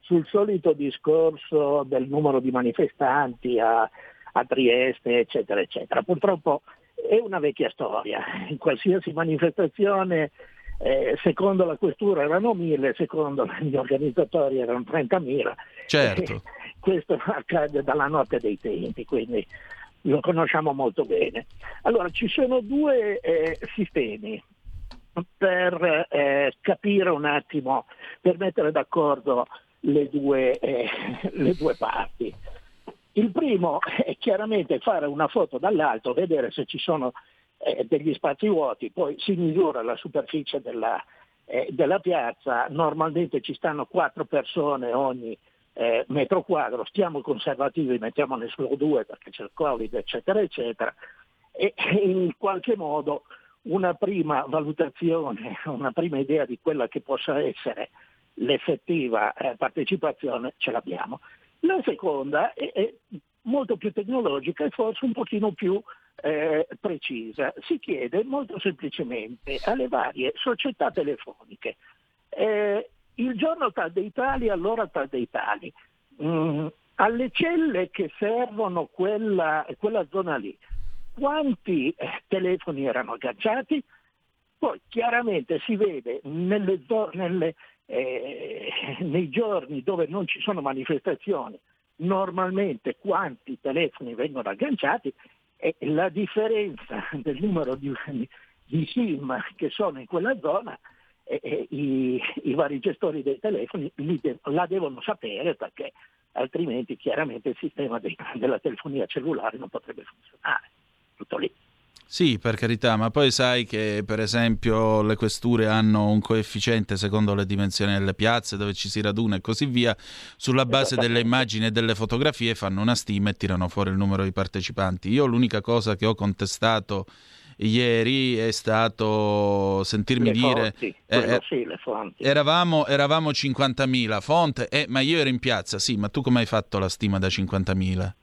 sul solito discorso del numero di manifestanti a, a Trieste, eccetera, eccetera. Purtroppo è una vecchia storia. In qualsiasi manifestazione, eh, secondo la questura erano mille, secondo gli organizzatori erano trentamila. Certo. E questo accade dalla notte dei tempi, quindi lo conosciamo molto bene. Allora, ci sono due eh, sistemi per eh, capire un attimo, per mettere d'accordo le due, eh, le due parti. Il primo è chiaramente fare una foto dall'alto, vedere se ci sono eh, degli spazi vuoti, poi si misura la superficie della, eh, della piazza, normalmente ci stanno quattro persone ogni Eh, metro quadro, stiamo conservativi, mettiamone solo due perché c'è il Covid, eccetera eccetera, e in qualche modo una prima valutazione, una prima idea di quella che possa essere l'effettiva eh, partecipazione ce l'abbiamo. La seconda è, è molto più tecnologica e forse un pochino più eh, precisa. Si chiede molto semplicemente alle varie società telefoniche eh, il giorno tal dei tali, all'ora tal dei tali, mm, alle celle che servono quella, quella zona lì, quanti eh, telefoni erano agganciati? Poi chiaramente si vede nelle, nelle, eh, nei giorni dove non ci sono manifestazioni, normalmente quanti telefoni vengono agganciati, e la differenza del numero di, di SIM che sono in quella zona, E i, i vari gestori dei telefoni li de- la devono sapere, perché altrimenti chiaramente il sistema dei, della telefonia cellulare non potrebbe funzionare. Tutto lì. Sì, per carità, ma poi sai che per esempio le questure hanno un coefficiente secondo le dimensioni delle piazze dove ci si raduna e così via, sulla base delle immagini e delle fotografie fanno una stima e tirano fuori il numero di partecipanti. Io l'unica cosa che ho contestato ieri è stato sentirmi le dire fonti, eh, sì, le fonti. Eravamo, eravamo cinquantamila fonte, eh, ma io ero in piazza. Sì, ma tu come hai fatto la stima da cinquantamila?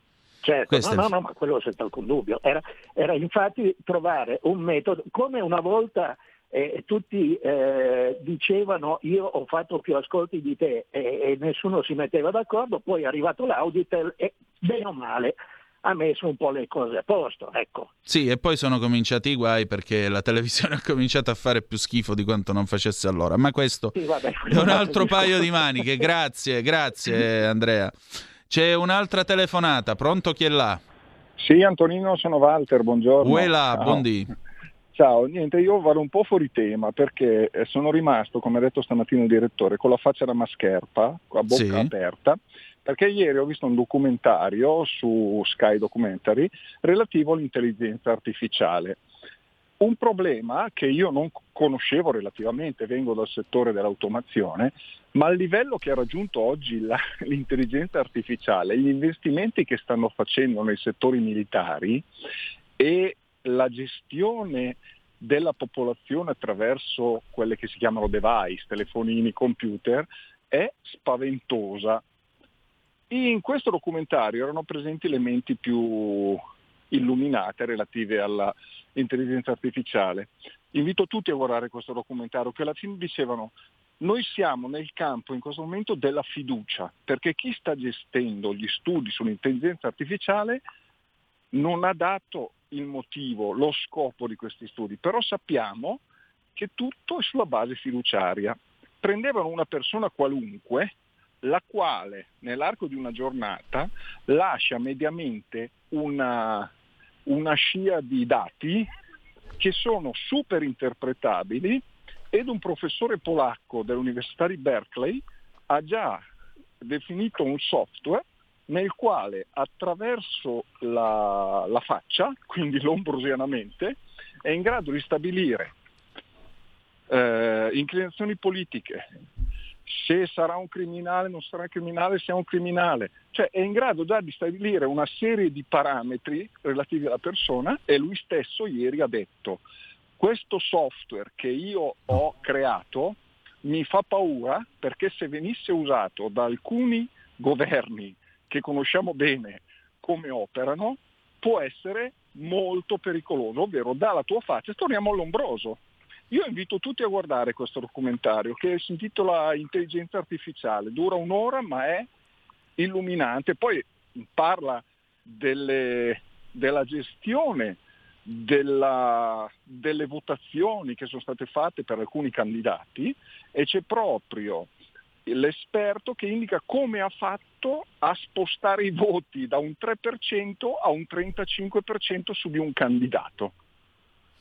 Certo, no, no, no, ma quello senza alcun dubbio. Era, era infatti trovare un metodo, come una volta eh, tutti eh, dicevano io ho fatto più ascolti di te e, e nessuno si metteva d'accordo, poi è arrivato l'Auditel e bene o male ha messo un po' le cose a posto, ecco. Sì, e poi sono cominciati i guai perché la televisione ha cominciato a fare più schifo di quanto non facesse allora, ma questo sì, vabbè, è un altro paio di maniche. Grazie, grazie Andrea. C'è un'altra telefonata. Pronto, chi è là? Sì, Antonino, sono Walter, buongiorno. Uela, buondì. Ciao, niente, io vado un po' fuori tema perché sono rimasto, come ha detto stamattina il direttore, con la faccia da mascherpa, a bocca sì. aperta, perché ieri ho visto un documentario su Sky Documentary relativo all'intelligenza artificiale. Un problema che io non conoscevo relativamente, vengo dal settore dell'automazione, ma al livello che ha raggiunto oggi la, l'intelligenza artificiale, gli investimenti che stanno facendo nei settori militari e la gestione della popolazione attraverso quelle che si chiamano device, telefonini, computer, è spaventosa. In questo documentario erano presenti le menti più illuminate relative all'intelligenza artificiale. Invito tutti a guardare questo documentario, che alla fine dicevano: noi siamo nel campo in questo momento della fiducia, perché chi sta gestendo gli studi sull'intelligenza artificiale non ha dato il motivo, lo scopo di questi studi, però sappiamo che tutto è sulla base fiduciaria. Prendevano una persona qualunque, la quale nell'arco di una giornata lascia mediamente una, una scia di dati che sono super interpretabili, ed un professore polacco dell'Università di Berkeley ha già definito un software nel quale attraverso la, la faccia, quindi lombrosianamente, è in grado di stabilire eh, inclinazioni politiche, se sarà un criminale, non sarà criminale, se è un criminale, cioè è in grado già di stabilire una serie di parametri relativi alla persona. E lui stesso ieri ha detto: questo software che io ho creato mi fa paura, perché se venisse usato da alcuni governi che conosciamo bene come operano, può essere molto pericoloso, ovvero dalla tua faccia. Torniamo all'ombroso. Io invito tutti a guardare questo documentario, che si intitola Intelligenza Artificiale, dura un'ora ma è illuminante, poi parla delle, della gestione della, delle votazioni che sono state fatte per alcuni candidati, e c'è proprio l'esperto che indica come ha fatto a spostare i voti da un tre per cento a un trentacinque per cento su di un candidato.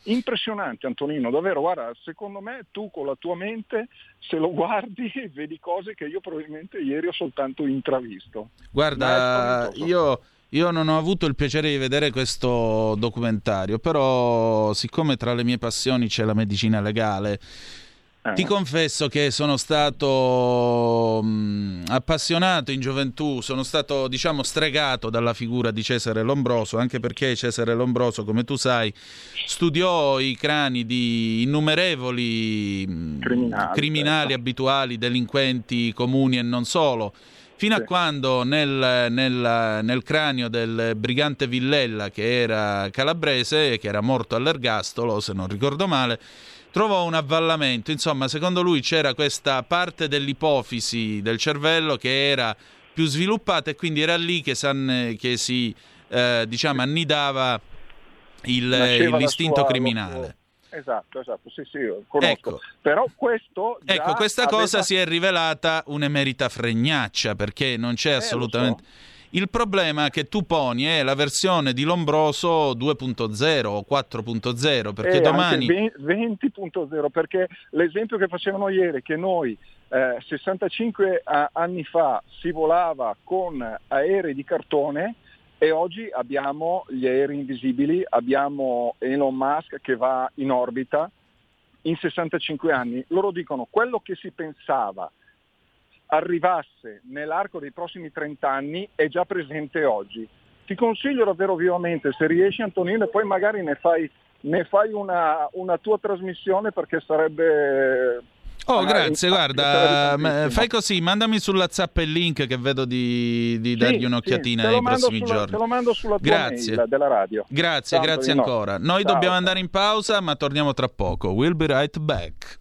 Impressionante, Antonino, davvero, guarda, secondo me tu con la tua mente, se lo guardi, vedi cose che io probabilmente ieri ho soltanto intravisto. Guarda, io, io non ho avuto il piacere di vedere questo documentario, però siccome tra le mie passioni c'è la medicina legale, ti confesso che sono stato mh, appassionato in gioventù, sono stato diciamo stregato dalla figura di Cesare Lombroso, anche perché Cesare Lombroso, come tu sai, studiò i crani di innumerevoli mh, criminali, criminali abituali, delinquenti comuni e non solo, fino sì. a quando nel, nel, nel cranio del brigante Villella, che era calabrese, che era morto all'ergastolo, se non ricordo male, trovò un avvallamento. Insomma, secondo lui c'era questa parte dell'ipofisi del cervello che era più sviluppata, e quindi era lì che, san, che si eh, diciamo annidava il, l'istinto sua, criminale. Esatto, esatto, sì, sì, conosco. Ecco, però questo già ecco questa aveva... cosa si è rivelata un'emerita fregnaccia, perché non c'è eh, assolutamente... Il problema che tu poni è la versione di Lombroso due punto zero o quattro punto zero, perché eh, domani... venti punto zero, perché l'esempio che facevano ieri, che noi eh, sessantacinque anni fa si volava con aerei di cartone, e oggi abbiamo gli aerei invisibili, abbiamo Elon Musk che va in orbita in sessantacinque anni. Loro dicono: quello che si pensava arrivasse nell'arco dei prossimi trenta anni è già presente oggi. Ti consiglio davvero vivamente, se riesci, Antonino, e poi magari ne fai, ne fai una, una tua trasmissione, perché sarebbe... Oh, grazie, guarda, fai così, mandami sulla WhatsApp il link, che vedo di, di sì, dargli un'occhiatina sì, nei prossimi sulla, giorni. Te lo mando sulla tua grazie. Mail della radio. Grazie, tanto grazie ancora. No. Noi ciao, dobbiamo ciao. andare in pausa, ma torniamo tra poco. We'll be right back.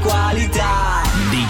qualità.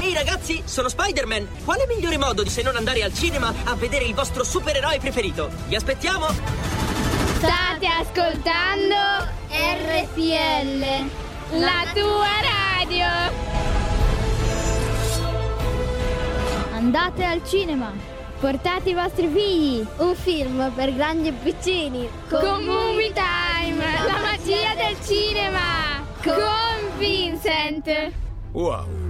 Ehi ragazzi, sono Spider-Man. Quale migliore modo di se non andare al cinema a vedere il vostro supereroe preferito? Vi aspettiamo! State ascoltando R P L, la tua radio. Andate al cinema, portate i vostri figli. Un film per grandi e piccini. Community Time, la magia del cinema, con Vincent. Wow.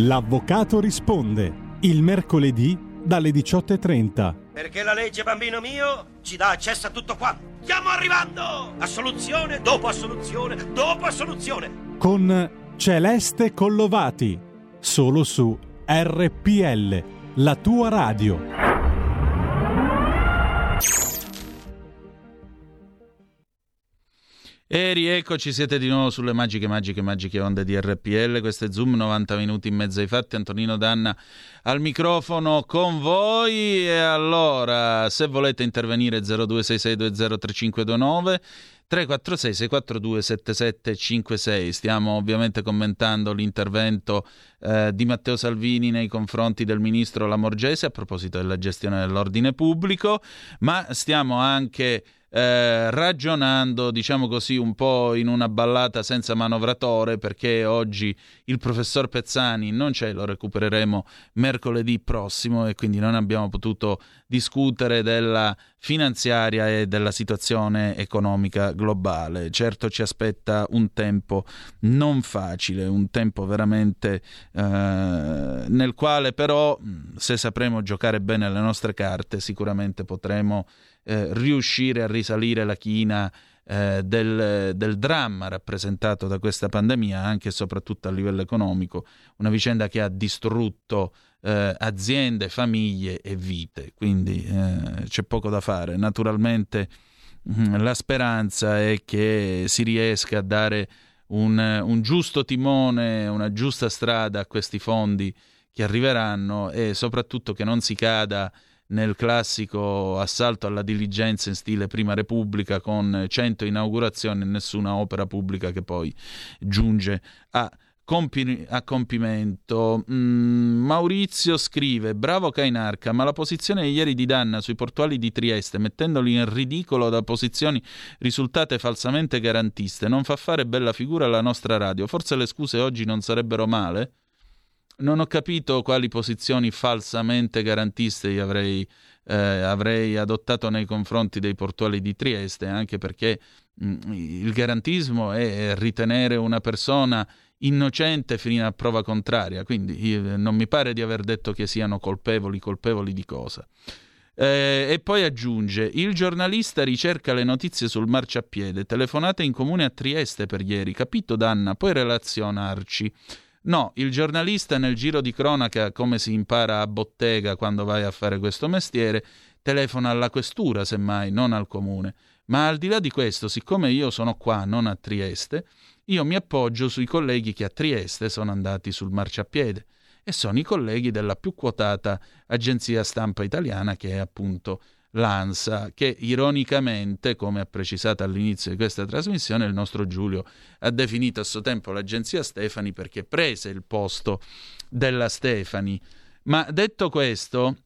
L'avvocato risponde il mercoledì dalle diciotto e trenta. Perché la legge, bambino mio, ci dà accesso a tutto qua. Stiamo arrivando! Assoluzione dopo assoluzione dopo assoluzione. Con Celeste Collovati, solo su R P L, la tua radio. E rieccoci, siete di nuovo sulle magiche, magiche, magiche onde di R P L. Questo è Zoom, novanta minuti in mezzo ai fatti. Antonino Danna al microfono con voi. E allora, se volete intervenire, zero due sei sei due zero tre cinque due nove, tre quattro sei sei quattro due sette sette cinque sei. Stiamo ovviamente commentando l'intervento eh, di Matteo Salvini nei confronti del ministro Lamorgese a proposito della gestione dell'ordine pubblico, ma stiamo anche eh, ragionando, diciamo così, un po' in una ballata senza manovratore, perché oggi il professor Pezzani non c'è, lo recupereremo mercoledì prossimo e quindi non abbiamo potuto discutere della finanziaria e della situazione economica globale. Certo ci aspetta un tempo non facile, un tempo veramente eh, nel quale però, se sapremo giocare bene le nostre carte, sicuramente potremo eh, riuscire a risalire la china eh, del, del dramma rappresentato da questa pandemia, anche e soprattutto a livello economico, una vicenda che ha distrutto Eh, aziende, famiglie e vite, quindi eh, c'è poco da fare. Naturalmente mh, la speranza è che si riesca a dare un, un giusto timone, una giusta strada a questi fondi che arriveranno e soprattutto che non si cada nel classico assalto alla diligenza in stile Prima Repubblica, con cento inaugurazioni e nessuna opera pubblica che poi giunge a a compimento. Mm, Maurizio scrive: bravo Cainarca, ma la posizione di ieri di Danna sui portuali di Trieste, mettendoli in ridicolo da posizioni risultate falsamente garantiste, non fa fare bella figura alla nostra radio. Forse le scuse oggi non sarebbero male? Non ho capito quali posizioni falsamente garantiste io avrei, eh, avrei adottato nei confronti dei portuali di Trieste, anche perché mm, il garantismo è ritenere una persona innocente fino a prova contraria, quindi io, non mi pare di aver detto che siano colpevoli, colpevoli di cosa. Eh, e poi aggiunge: il giornalista ricerca le notizie sul marciapiede, telefonate in comune a Trieste per ieri, capito Danna, puoi relazionarci? No, il giornalista nel giro di cronaca, come si impara a bottega quando vai a fare questo mestiere, telefona alla questura semmai, non al comune. Ma al di là di questo, siccome io sono qua, non a Trieste, io mi appoggio sui colleghi che a Trieste sono andati sul marciapiede, e sono i colleghi della più quotata agenzia stampa italiana, che è appunto l'ANSA, che ironicamente, come ha precisato all'inizio di questa trasmissione, il nostro Giulio ha definito a suo tempo l'agenzia Stefani perché prese il posto della Stefani. Ma detto questo,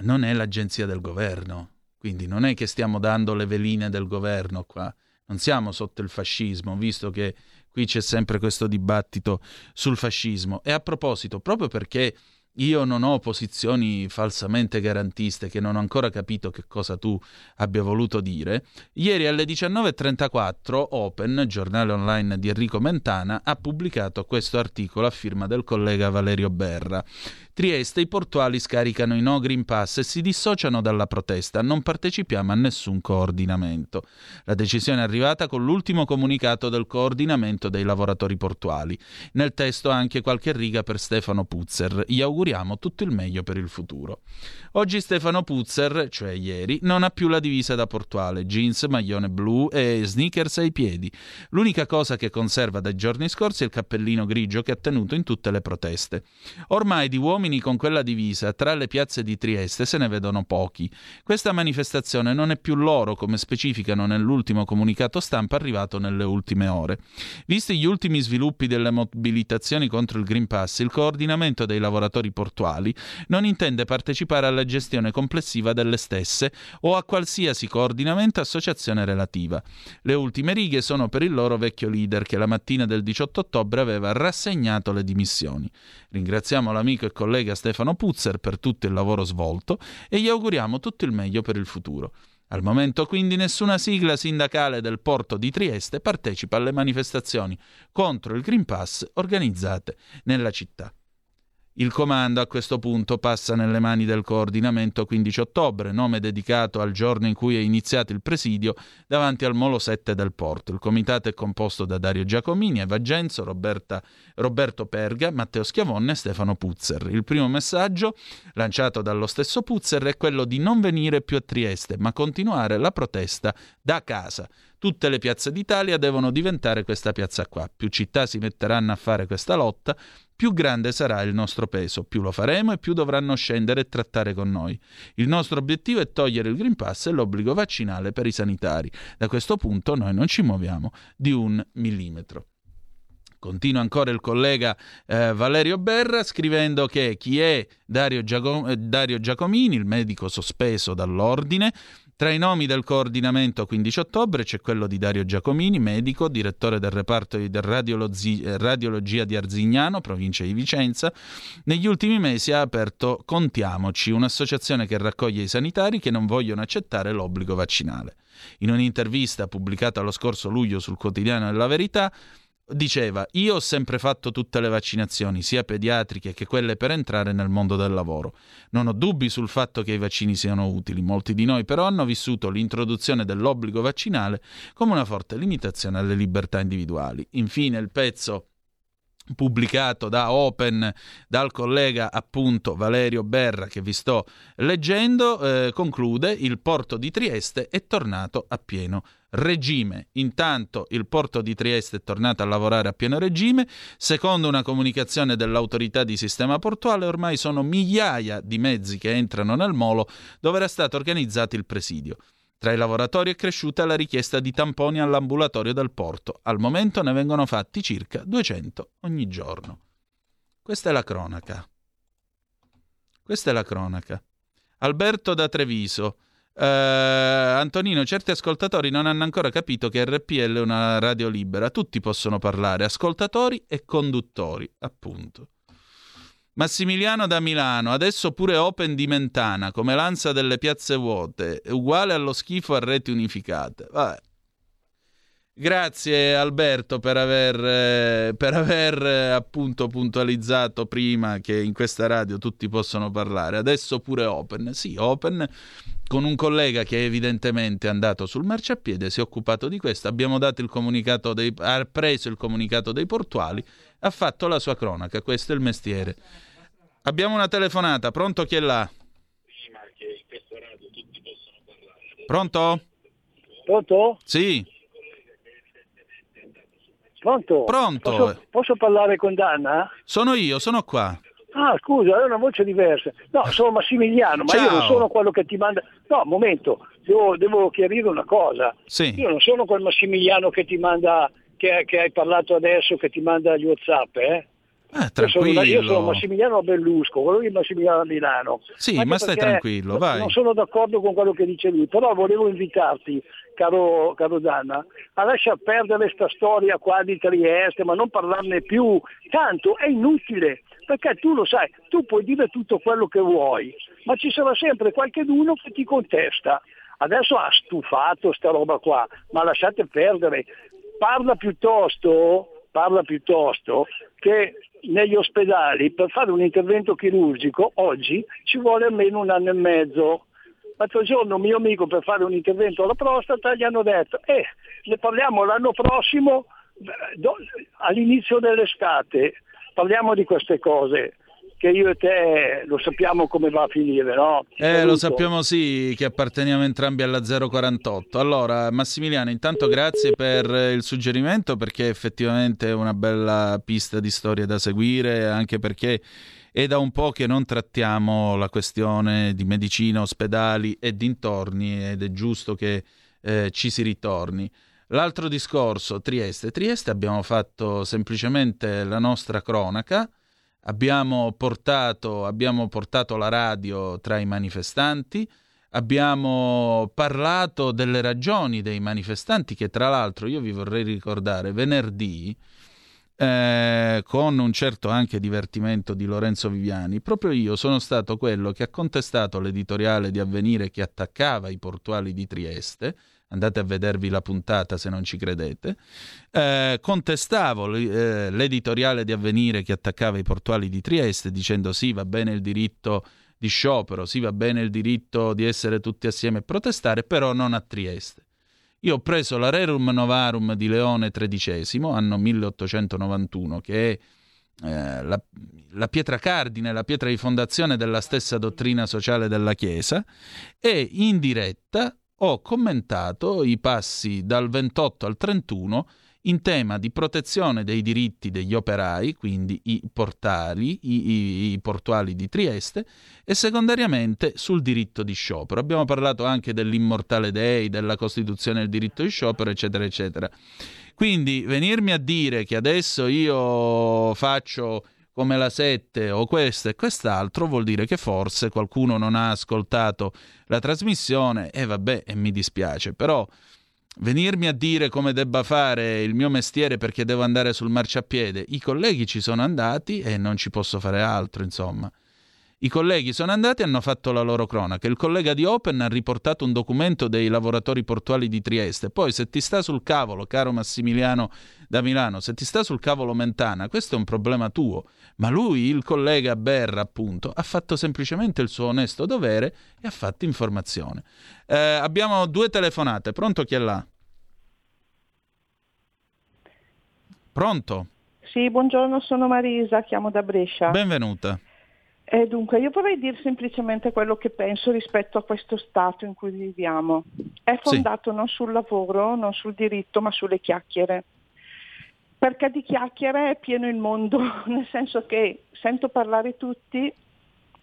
non è l'agenzia del governo, quindi non è che stiamo dando le veline del governo qua. Non siamo sotto il fascismo, visto che qui c'è sempre questo dibattito sul fascismo. E a proposito, proprio perché Io non ho posizioni falsamente garantiste, che non ho ancora capito che cosa tu abbia voluto dire. Ieri alle diciannove e trentaquattro Open, giornale online di Enrico Mentana, ha pubblicato questo articolo a firma del collega Valerio Berra. Trieste, i portuali scaricano i no Green Pass e si dissociano dalla protesta, non partecipiamo a nessun coordinamento. La decisione è arrivata con l'ultimo comunicato del coordinamento dei lavoratori portuali. Nel testo anche qualche riga per Stefano Puzzer, gli auguriamo tutto il meglio per il futuro. Oggi Stefano Puzzer, cioè ieri, non ha più la divisa da portuale, jeans, maglione blu e sneakers ai piedi. L'unica cosa che conserva dai giorni scorsi è il cappellino grigio che ha tenuto in tutte le proteste. Ormai di uomini con quella divisa tra le piazze di Trieste se ne vedono pochi. Questa manifestazione non è più loro, come specificano nell'ultimo comunicato stampa arrivato nelle ultime ore. Visti gli ultimi sviluppi delle mobilitazioni contro il Green Pass, il coordinamento dei lavoratori portuali non intende partecipare alla gestione complessiva delle stesse o a qualsiasi coordinamento o associazione relativa. Le ultime righe sono per il loro vecchio leader che la mattina del diciotto ottobre aveva rassegnato le dimissioni. Ringraziamo l'amico e collega collega Stefano Puzzer per tutto il lavoro svolto e gli auguriamo tutto il meglio per il futuro. Al momento quindi nessuna sigla sindacale del porto di Trieste partecipa alle manifestazioni contro il Green Pass organizzate nella città. Il comando a questo punto passa nelle mani del coordinamento quindici ottobre, nome dedicato al giorno in cui è iniziato il presidio davanti al Molo sette del porto. Il comitato è composto da Dario Giacomini, Eva Genzo, Roberta, Roberto Perga, Matteo Schiavone e Stefano Puzzer. Il primo messaggio lanciato dallo stesso Puzzer è quello di non venire più a Trieste, ma continuare la protesta da casa. Tutte le piazze d'Italia devono diventare questa piazza qua. Più città si metteranno a fare questa lotta, più grande sarà il nostro peso, più lo faremo e più dovranno scendere e trattare con noi. Il nostro obiettivo è togliere il Green Pass e l'obbligo vaccinale per i sanitari. Da questo punto noi non ci muoviamo di un millimetro. Continua ancora il collega eh, Valerio Berra scrivendo che chi è Dario, Giaco- eh, Dario Giacomini, il medico sospeso dall'ordine. Tra i nomi del coordinamento quindici ottobre c'è quello di Dario Giacomini, medico, direttore del reparto di radiologia di Arzignano, provincia di Vicenza. Negli ultimi mesi ha aperto Contiamoci, un'associazione che raccoglie i sanitari che non vogliono accettare l'obbligo vaccinale. In un'intervista pubblicata lo scorso luglio sul quotidiano La Verità, diceva: io ho sempre fatto tutte le vaccinazioni, sia pediatriche che quelle per entrare nel mondo del lavoro. Non ho dubbi sul fatto che i vaccini siano utili. Molti di noi però hanno vissuto l'introduzione dell'obbligo vaccinale come una forte limitazione alle libertà individuali. Infine il pezzo pubblicato da Open dal collega appunto Valerio Berra che vi sto leggendo eh, conclude: il porto di Trieste è tornato a pieno regime. Intanto il porto di Trieste è tornato a lavorare a pieno regime. Secondo una comunicazione dell'autorità di sistema portuale, ormai sono migliaia di mezzi che entrano nel molo dove era stato organizzato il presidio. Tra i lavoratori è cresciuta la richiesta di tamponi all'ambulatorio del porto. Al momento ne vengono fatti circa duecento ogni giorno. Questa è la cronaca. Questa è la cronaca. Alberto da Treviso. Uh, Antonino, certi ascoltatori non hanno ancora capito che R P L è una radio libera, tutti possono parlare, ascoltatori e conduttori, appunto. Massimiliano da Milano, adesso pure Open di Mentana, come l'Ansa delle piazze vuote, uguale allo schifo a reti unificate. Vabbè. Grazie Alberto per aver, per aver appunto puntualizzato prima che in questa radio tutti possono parlare, adesso pure Open. Sì, Open con un collega che è evidentemente andato sul marciapiede, si è occupato di questo, abbiamo dato il comunicato dei, ha preso il comunicato dei portuali, ha fatto la sua cronaca, questo è il mestiere. Abbiamo una telefonata, pronto chi è là? Pronto? Pronto? Sì. Pronto? Pronto. Posso, posso parlare con Danna? Sono io, sono qua. Ah, scusa, è una voce diversa. No, sono Massimiliano, ma io non sono quello che ti manda... No, momento, devo, devo chiarire una cosa. Sì. Io non sono quel Massimiliano che ti manda, che, che hai parlato adesso, che ti manda gli WhatsApp, eh? Ah, tranquillo. Io sono, io sono Massimiliano Bellusco, quello di Massimiliano a Milano. Sì, anche ma stai tranquillo, vai. Non sono d'accordo con quello che dice lui, però volevo invitarti, caro, caro Danna, a lasciar perdere questa storia qua di Trieste, ma non parlarne più, tanto è inutile. perché tu lo sai, tu puoi dire tutto quello che vuoi, ma ci sarà sempre qualcheduno che ti contesta. Adesso ha stufato sta roba qua, ma lasciate perdere, parla piuttosto, parla piuttosto che negli ospedali per fare un intervento chirurgico oggi ci vuole almeno un anno e mezzo. L'altro giorno un mio amico per fare un intervento alla prostata gli hanno detto eh, ne parliamo l'anno prossimo all'inizio dell'estate, parliamo di queste cose che io e te lo sappiamo come va a finire, no? Eh, lo sappiamo sì, che apparteniamo entrambi alla zero quarantotto. Allora, Massimiliano, intanto grazie per il suggerimento, perché effettivamente è una bella pista di storia da seguire, anche perché è da un po' che non trattiamo la questione di medicina, ospedali e dintorni, ed è giusto che eh, ci si ritorni. L'altro discorso, Trieste. Trieste abbiamo fatto semplicemente la nostra cronaca, abbiamo portato, abbiamo portato la radio tra i manifestanti, abbiamo parlato delle ragioni dei manifestanti, che tra l'altro io vi vorrei ricordare venerdì, eh, con un certo anche divertimento di Lorenzo Viviani, proprio io sono stato quello che ha contestato l'editoriale di Avvenire che attaccava i portuali di Trieste. Andate a vedervi la puntata se non ci credete. Eh, contestavo l'editoriale di Avvenire che attaccava i portuali di Trieste dicendo sì, va bene il diritto di sciopero, sì, va bene il diritto di essere tutti assieme e protestare, però non a Trieste. Io ho preso la Rerum Novarum di Leone tredicesimo, anno milleottocentonovantuno, che è eh, la, la pietra cardine, la pietra di fondazione della stessa dottrina sociale della Chiesa, e in diretta ho commentato i passi dal ventotto al trentuno in tema di protezione dei diritti degli operai, quindi i portali, i, i, i portuali di Trieste, e secondariamente sul diritto di sciopero. Abbiamo parlato anche dell'immortale dei, della Costituzione del diritto di sciopero, eccetera, eccetera. Quindi venirmi a dire che adesso io faccio come la sette o questo e quest'altro vuol dire che forse qualcuno non ha ascoltato la trasmissione, e vabbè, e mi dispiace, però venirmi a dire come debba fare il mio mestiere perché devo andare sul marciapiede, i colleghi ci sono andati e non ci posso fare altro, insomma. I colleghi sono andati e hanno fatto la loro cronaca. Il collega di Open ha riportato un documento dei lavoratori portuali di Trieste. Poi, se ti sta sul cavolo, caro Massimiliano da Milano, se ti sta sul cavolo Mentana, questo è un problema tuo. Ma lui, il collega Berra, appunto, ha fatto semplicemente il suo onesto dovere e ha fatto informazione. Eh, abbiamo due telefonate. Pronto, chi è là? Pronto? Sì, buongiorno, sono Marisa, chiamo da Brescia. Benvenuta. Eh, dunque, io vorrei dire semplicemente quello che penso rispetto a questo Stato in cui viviamo. È fondato sì, non sul lavoro, non sul diritto, ma sulle chiacchiere. Perché di chiacchiere è pieno il mondo, nel senso che sento parlare tutti,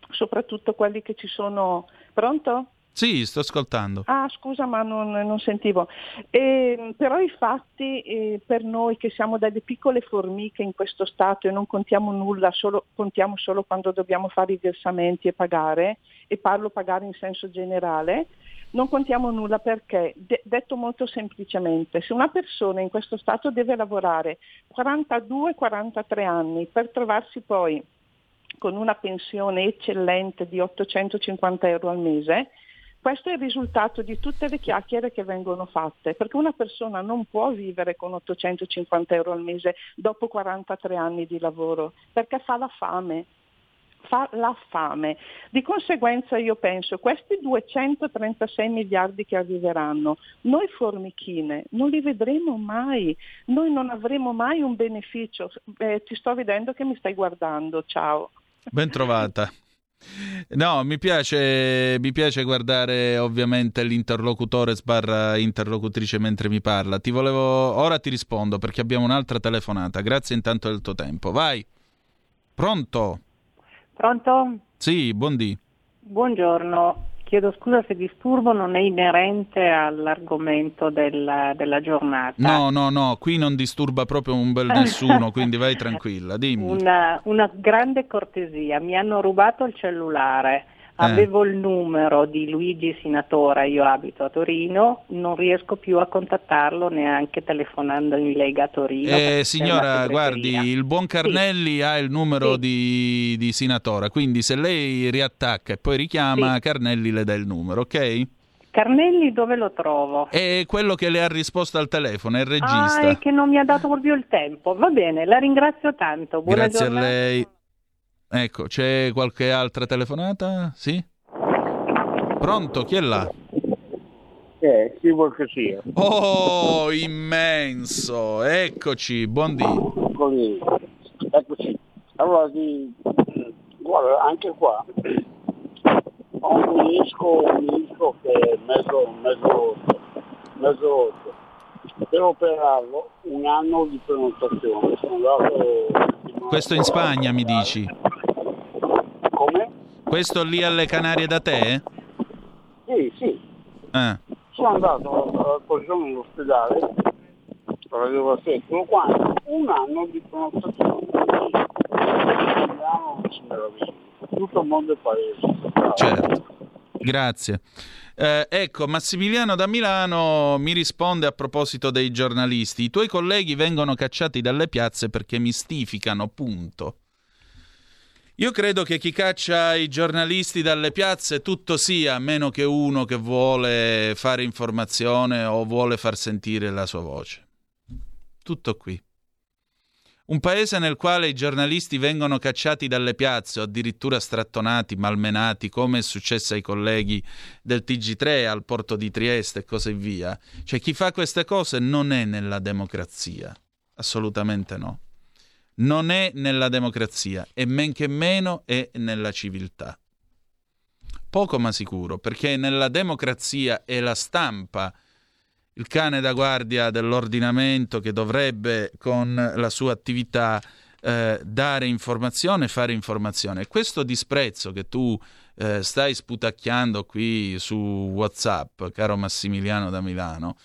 soprattutto quelli che ci sono... Pronto? Sì, sto ascoltando. Ah, scusa, ma non, non sentivo. Eh, però i fatti eh, per noi che siamo delle piccole formiche in questo Stato e non contiamo nulla, solo, contiamo solo quando dobbiamo fare i versamenti e pagare, e parlo pagare in senso generale, non contiamo nulla perché, de- detto molto semplicemente, se una persona in questo Stato deve lavorare quarantadue quarantatré anni per trovarsi poi con una pensione eccellente di ottocentocinquanta euro al mese, questo è il risultato di tutte le chiacchiere che vengono fatte, perché una persona non può vivere con ottocentocinquanta euro al mese dopo quarantatré anni di lavoro, perché fa la fame, fa la fame. Di conseguenza io penso, questi duecentotrentasei miliardi che arriveranno, noi formichine non li vedremo mai, noi non avremo mai un beneficio. Eh, ti sto vedendo che mi stai guardando, ciao. Ben trovata. No, mi piace, mi piace guardare ovviamente l'interlocutore sbarra interlocutrice mentre mi parla. Ti volevo, ora ti rispondo perché abbiamo un'altra telefonata. Grazie intanto del tuo tempo. Vai. Pronto? Pronto? Sì, buondì. Buongiorno. Chiedo scusa se disturbo, non è inerente all'argomento della, della giornata. No, no, no, qui non disturba proprio un bel nessuno, quindi vai tranquilla, dimmi. Una, una grande cortesia, mi hanno rubato il cellulare, Avevo eh. il numero di Luigi Sinatora, io abito a Torino, non riesco più a contattarlo neanche telefonando in Lega a Torino. Eh, signora, guardi, il buon Carnelli sì. ha il numero sì. di, di Sinatora, quindi se lei riattacca e poi richiama, sì. Carnelli le dà il numero, ok? Carnelli dove lo trovo? È quello che le ha risposto al telefono, è il regista. Ah, è che non mi ha dato proprio il tempo. Va bene, la ringrazio tanto. Buona Grazie giornata. a lei. Ecco, c'è qualche altra telefonata? Sì? Pronto, chi è là? Eh, chi vuol che sia? Oh, immenso! Eccoci, buondì. Eccoci. Allora, di... guarda, anche qua ho un minisco, un minisco che è mezzo, mezzo rotto, mezzo rotto. Per operarlo un anno di prenotazione. Sono andato... Questo in Spagna, mi dici? Come? Questo lì alle Canarie da te? Sì, sì. Ah. Sono andato all'ospedale, all'ospedale secolo, quando un anno di prenotazione. Milano non si meraviglia. Tutto il mondo è paese. Certo. Grazie. Eh, ecco, Massimiliano da Milano mi risponde a proposito dei giornalisti. I tuoi colleghi vengono cacciati dalle piazze perché mistificano, punto. Io credo che chi caccia i giornalisti dalle piazze tutto sia, a meno che uno che vuole fare informazione o vuole far sentire la sua voce. Tutto qui. Un paese nel quale i giornalisti vengono cacciati dalle piazze o addirittura strattonati, malmenati, come è successo ai colleghi del T G tre al porto di Trieste e così via. Cioè, chi fa queste cose non è nella democrazia, assolutamente no. Non è nella democrazia e men che meno è nella civiltà. Poco ma sicuro, perché nella democrazia è la stampa il cane da guardia dell'ordinamento che dovrebbe con la sua attività eh, dare informazione, fare informazione. Questo disprezzo che tu eh, stai sputacchiando qui su WhatsApp, caro Massimiliano da Milano,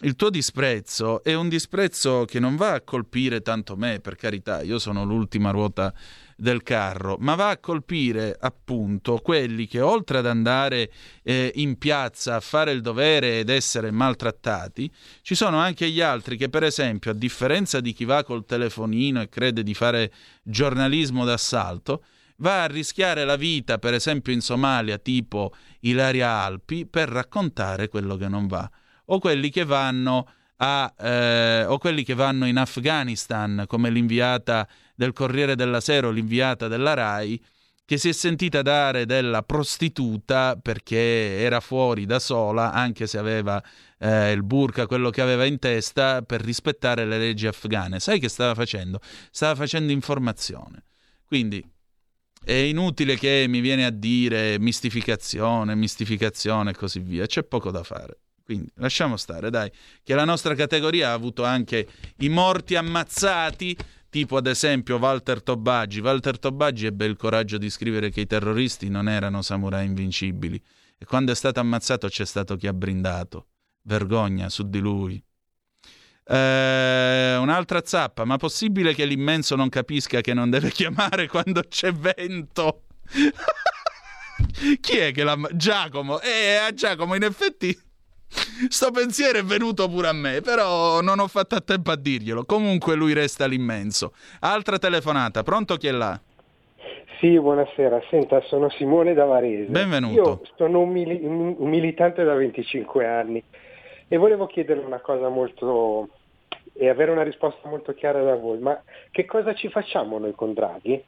il tuo disprezzo è un disprezzo che non va a colpire tanto me, per carità, io sono l'ultima ruota del carro, ma va a colpire appunto quelli che oltre ad andare eh, in piazza a fare il dovere ed essere maltrattati, ci sono anche gli altri che per esempio, a differenza di chi va col telefonino e crede di fare giornalismo d'assalto, va a rischiare la vita, per esempio in Somalia, tipo Ilaria Alpi, per raccontare quello che non va, o quelli che vanno a eh, o quelli che vanno in Afghanistan come l'inviata del Corriere della Sera, l'inviata della Rai, che si è sentita dare della prostituta perché era fuori da sola, anche se aveva eh, il burka, quello che aveva in testa, per rispettare le leggi afghane. Sai che stava facendo? Stava facendo informazione. Quindi è inutile che mi viene a dire mistificazione, mistificazione e così via. C'è poco da fare. Quindi lasciamo stare, dai, che la nostra categoria ha avuto anche i morti ammazzati, tipo ad esempio Walter Tobagi. Walter Tobagi ebbe il coraggio di scrivere che i terroristi non erano samurai invincibili e quando è stato ammazzato c'è stato chi ha brindato. Vergogna su di lui. Eh, un'altra zappa, ma possibile che l'immenso non capisca che non deve chiamare quando c'è vento? Chi è che l'ha... Giacomo! Eh, a Giacomo in effetti... Sto pensiero è venuto pure a me, però non ho fatto a tempo a dirglielo. Comunque lui resta l'immenso. Altra telefonata, pronto, chi è là? Sì, buonasera, senta, sono Simone da Varese. Benvenuto. Io sono un, mili- un militante da venticinque anni e volevo chiederle una cosa molto... e avere una risposta molto chiara da voi. Ma che cosa ci facciamo noi con Draghi?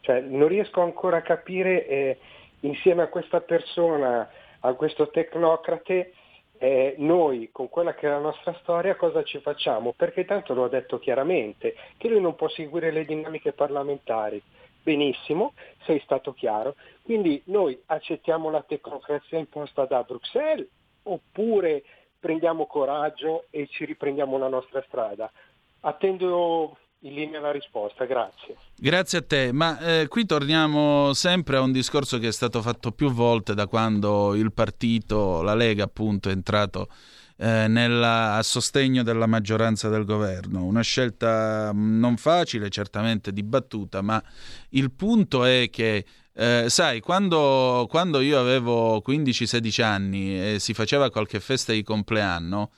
Cioè, non riesco ancora a capire eh, insieme a questa persona, a questo tecnocrate... Eh, noi con quella che è la nostra storia cosa ci facciamo, perché tanto lo ha detto chiaramente che lui non può seguire le dinamiche parlamentari. Benissimo, sei stato chiaro, quindi noi accettiamo la tecnocrazia imposta da Bruxelles oppure prendiamo coraggio e ci riprendiamo la nostra strada? Attendo in linea la risposta, grazie. Grazie a te, ma eh, qui torniamo sempre a un discorso che è stato fatto più volte da quando il partito, la Lega appunto, è entrato eh, nella, a sostegno della maggioranza del governo. Una scelta non facile, certamente dibattuta, ma il punto è che Eh, sai, quando, quando io avevo quindici sedici anni e si faceva qualche festa di compleanno,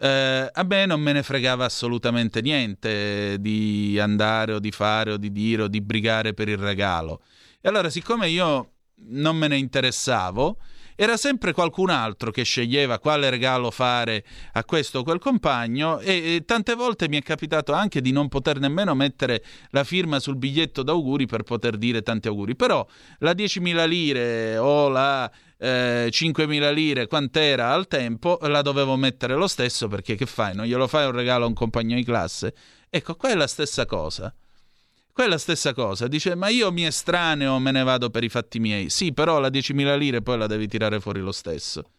eh, a me non me ne fregava assolutamente niente di andare o di fare o di dire o di brigare per il regalo. E allora, siccome io non me ne interessavo, era sempre qualcun altro che sceglieva quale regalo fare a questo o quel compagno, e, e tante volte mi è capitato anche di non poter nemmeno mettere la firma sul biglietto d'auguri per poter dire tanti auguri. Però la diecimila lire o la eh, cinquemila lire, quant'era al tempo, la dovevo mettere lo stesso, perché che fai? Non glielo fai un regalo a un compagno di classe? Ecco, qua è la stessa cosa. Quella stessa cosa, dice, ma io mi estraneo, me ne vado per i fatti miei. Sì, però la diecimila lire poi la devi tirare fuori lo stesso.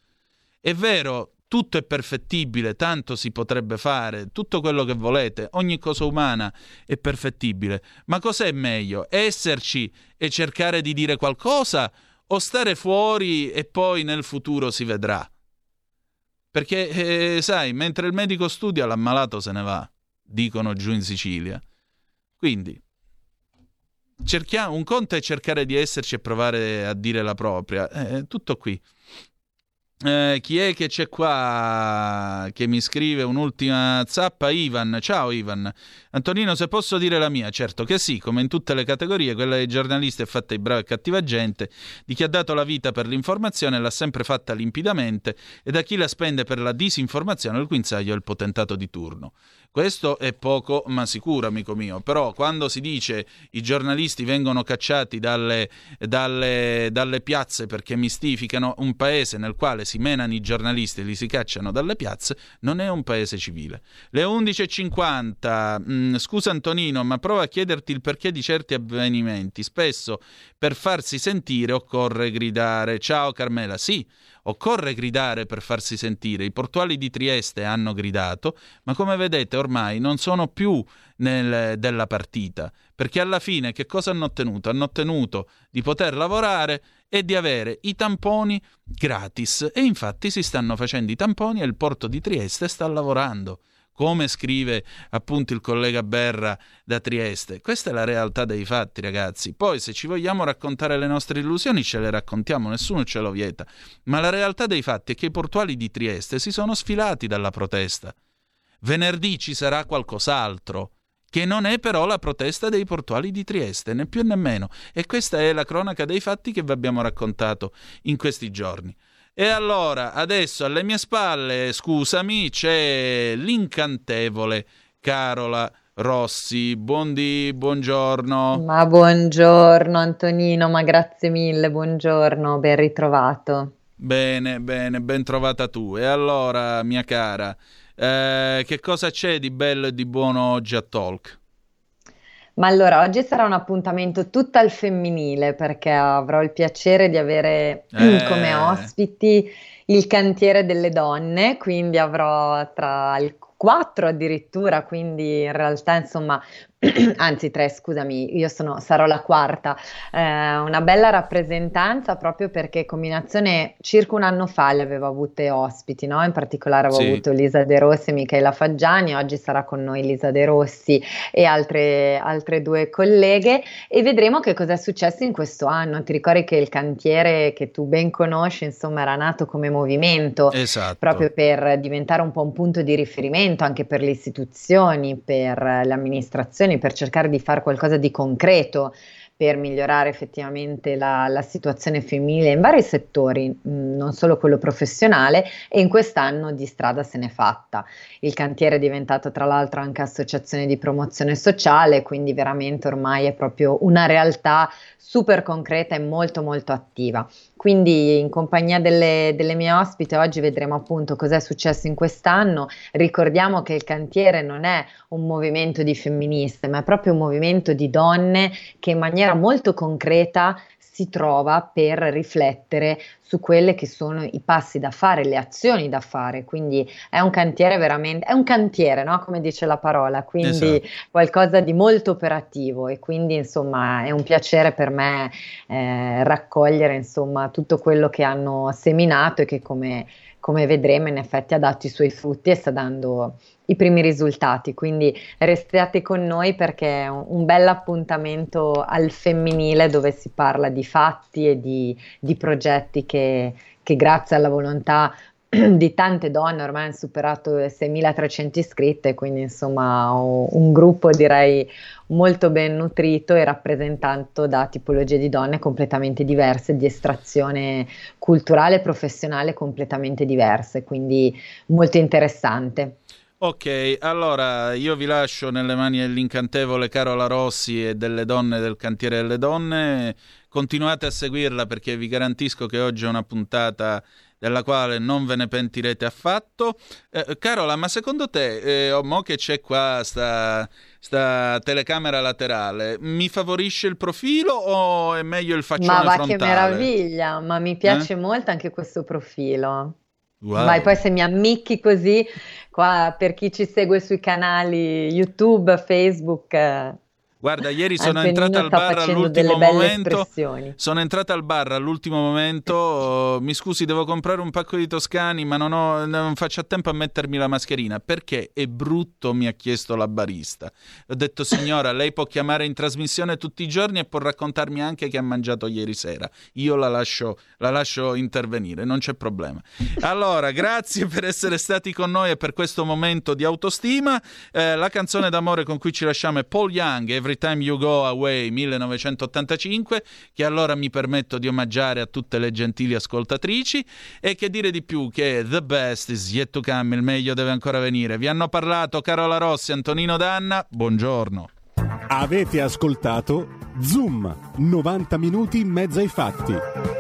È vero, tutto è perfettibile, tanto si potrebbe fare, tutto quello che volete, ogni cosa umana è perfettibile. Ma cos'è meglio? Esserci e cercare di dire qualcosa, o stare fuori e poi nel futuro si vedrà? Perché, eh, sai, mentre il medico studia, l'ammalato se ne va, dicono giù in Sicilia. Quindi... cerchiamo, un conto è cercare di esserci e provare a dire la propria, eh, tutto qui. Eh, chi è che c'è qua che mi scrive un'ultima zappa? Ivan, ciao Ivan. Antonino, se posso dire la mia, certo che sì, come in tutte le categorie, quella dei giornalisti è fatta di brava e cattiva gente, di chi ha dato la vita per l'informazione l'ha sempre fatta limpidamente, e da chi la spende per la disinformazione, il guinzaglio e il potentato di turno. Questo è poco ma sicuro, amico mio. Però quando si dice i giornalisti vengono cacciati dalle, dalle, dalle piazze perché mistificano, un paese nel quale si menano i giornalisti e li si cacciano dalle piazze non è un paese civile. Le undici e cinquanta, mh, scusa Antonino, ma prova a chiederti il perché di certi avvenimenti. Spesso per farsi sentire occorre gridare. Ciao Carmela, sì. Occorre gridare per farsi sentire. I portuali di Trieste hanno gridato, ma come vedete ormai non sono più nel, della partita, perché alla fine che cosa hanno ottenuto? Hanno ottenuto di poter lavorare e di avere i tamponi gratis, e infatti si stanno facendo i tamponi e il porto di Trieste sta lavorando, come scrive appunto il collega Berra da Trieste. Questa è la realtà dei fatti, ragazzi. Poi se ci vogliamo raccontare le nostre illusioni ce le raccontiamo, nessuno ce lo vieta, ma la realtà dei fatti è che i portuali di Trieste si sono sfilati dalla protesta. Venerdì ci sarà qualcos'altro, che non è però la protesta dei portuali di Trieste, né più né meno, e questa è la cronaca dei fatti che vi abbiamo raccontato in questi giorni. E allora, adesso alle mie spalle, scusami, c'è l'incantevole Carola Rossi. Buondì, buongiorno. Ma buongiorno Antonino, ma grazie mille, buongiorno, ben ritrovato. Bene, bene, ben trovata tu. E allora, mia cara, eh, che cosa c'è di bello e di buono oggi a Talk? Ma allora, oggi sarà un appuntamento tutto al femminile, perché avrò il piacere di avere eh. come ospiti il Cantiere delle Donne, quindi avrò tra il quattro addirittura, quindi in realtà insomma, anzi tre scusami, io sono, sarò la quarta, eh, una bella rappresentanza, proprio perché Combinazione circa un anno fa li avevo avute ospiti, no? In particolare avevo sì. avuto Lisa De Rossi e Michela Faggiani, oggi sarà con noi Lisa De Rossi e altre, altre due colleghe, e vedremo che cosa è successo in questo anno. Ti ricordi che il Cantiere, che tu ben conosci, insomma era nato come movimento, esatto, proprio per diventare un po' un punto di riferimento anche per le istituzioni, per le amministrazioni, per cercare di fare qualcosa di concreto per migliorare effettivamente la, la situazione femminile in vari settori, mh, non solo quello professionale, e in quest'anno di strada se n'è fatta. Il Cantiere è diventato tra l'altro anche associazione di promozione sociale, quindi veramente ormai è proprio una realtà super concreta e molto molto attiva. Quindi in compagnia delle, delle mie ospite oggi vedremo appunto cos'è successo in quest'anno. Ricordiamo che il Cantiere non è un movimento di femministe, ma è proprio un movimento di donne che in maniera molto concreta si trova per riflettere su quelle che sono i passi da fare, le azioni da fare. Quindi è un cantiere veramente, è un cantiere, no? Come dice la parola, quindi esatto, qualcosa di molto operativo, e quindi insomma è un piacere per me eh, raccogliere insomma tutto quello che hanno seminato e che, come come vedremo in effetti ha dato i suoi frutti e sta dando i primi risultati, quindi restate con noi perché è un, un bel appuntamento al femminile dove si parla di fatti e di, di progetti che, che grazie alla volontà di tante donne ormai hanno superato le seimilatrecento iscritte, quindi insomma un gruppo direi molto ben nutrito e rappresentato da tipologie di donne completamente diverse, di estrazione culturale e professionale completamente diverse, quindi molto interessante. Ok, allora io vi lascio nelle mani dell'incantevole Carola Rossi e delle donne del Cantiere delle Donne, continuate a seguirla perché vi garantisco che oggi è una puntata della quale non ve ne pentirete affatto. Eh, Carola, ma secondo te, eh, oh, mo che c'è qua sta, sta telecamera laterale, mi favorisce il profilo o è meglio il faccione frontale? Ma va frontale? Che meraviglia, ma mi piace eh? molto anche questo profilo. Wow. Vai, poi se mi ammicchi così, qua per chi ci segue sui canali YouTube, Facebook... Eh. Guarda, ieri sono entrata al bar all'ultimo momento. Sono entrata al bar all'ultimo momento. Oh, mi scusi, devo comprare un pacco di toscani, ma non, ho, non faccio a tempo a mettermi la mascherina perché è brutto. Mi ha chiesto la barista. Ho detto, signora, lei può chiamare in trasmissione tutti i giorni e può raccontarmi anche che ha mangiato ieri sera. Io la lascio, la lascio intervenire, non c'è problema. Allora, grazie per essere stati con noi e per questo momento di autostima. Eh, la canzone d'amore con cui ci lasciamo è Paul Young, Every Time You Go Away millenovecentottantacinque, che allora mi permetto di omaggiare a tutte le gentili ascoltatrici. E che dire di più che the best is yet to come, il meglio deve ancora venire. Vi hanno parlato Carola Rossi, Antonino Danna, buongiorno. Avete ascoltato Zoom, novanta minuti in mezzo ai fatti.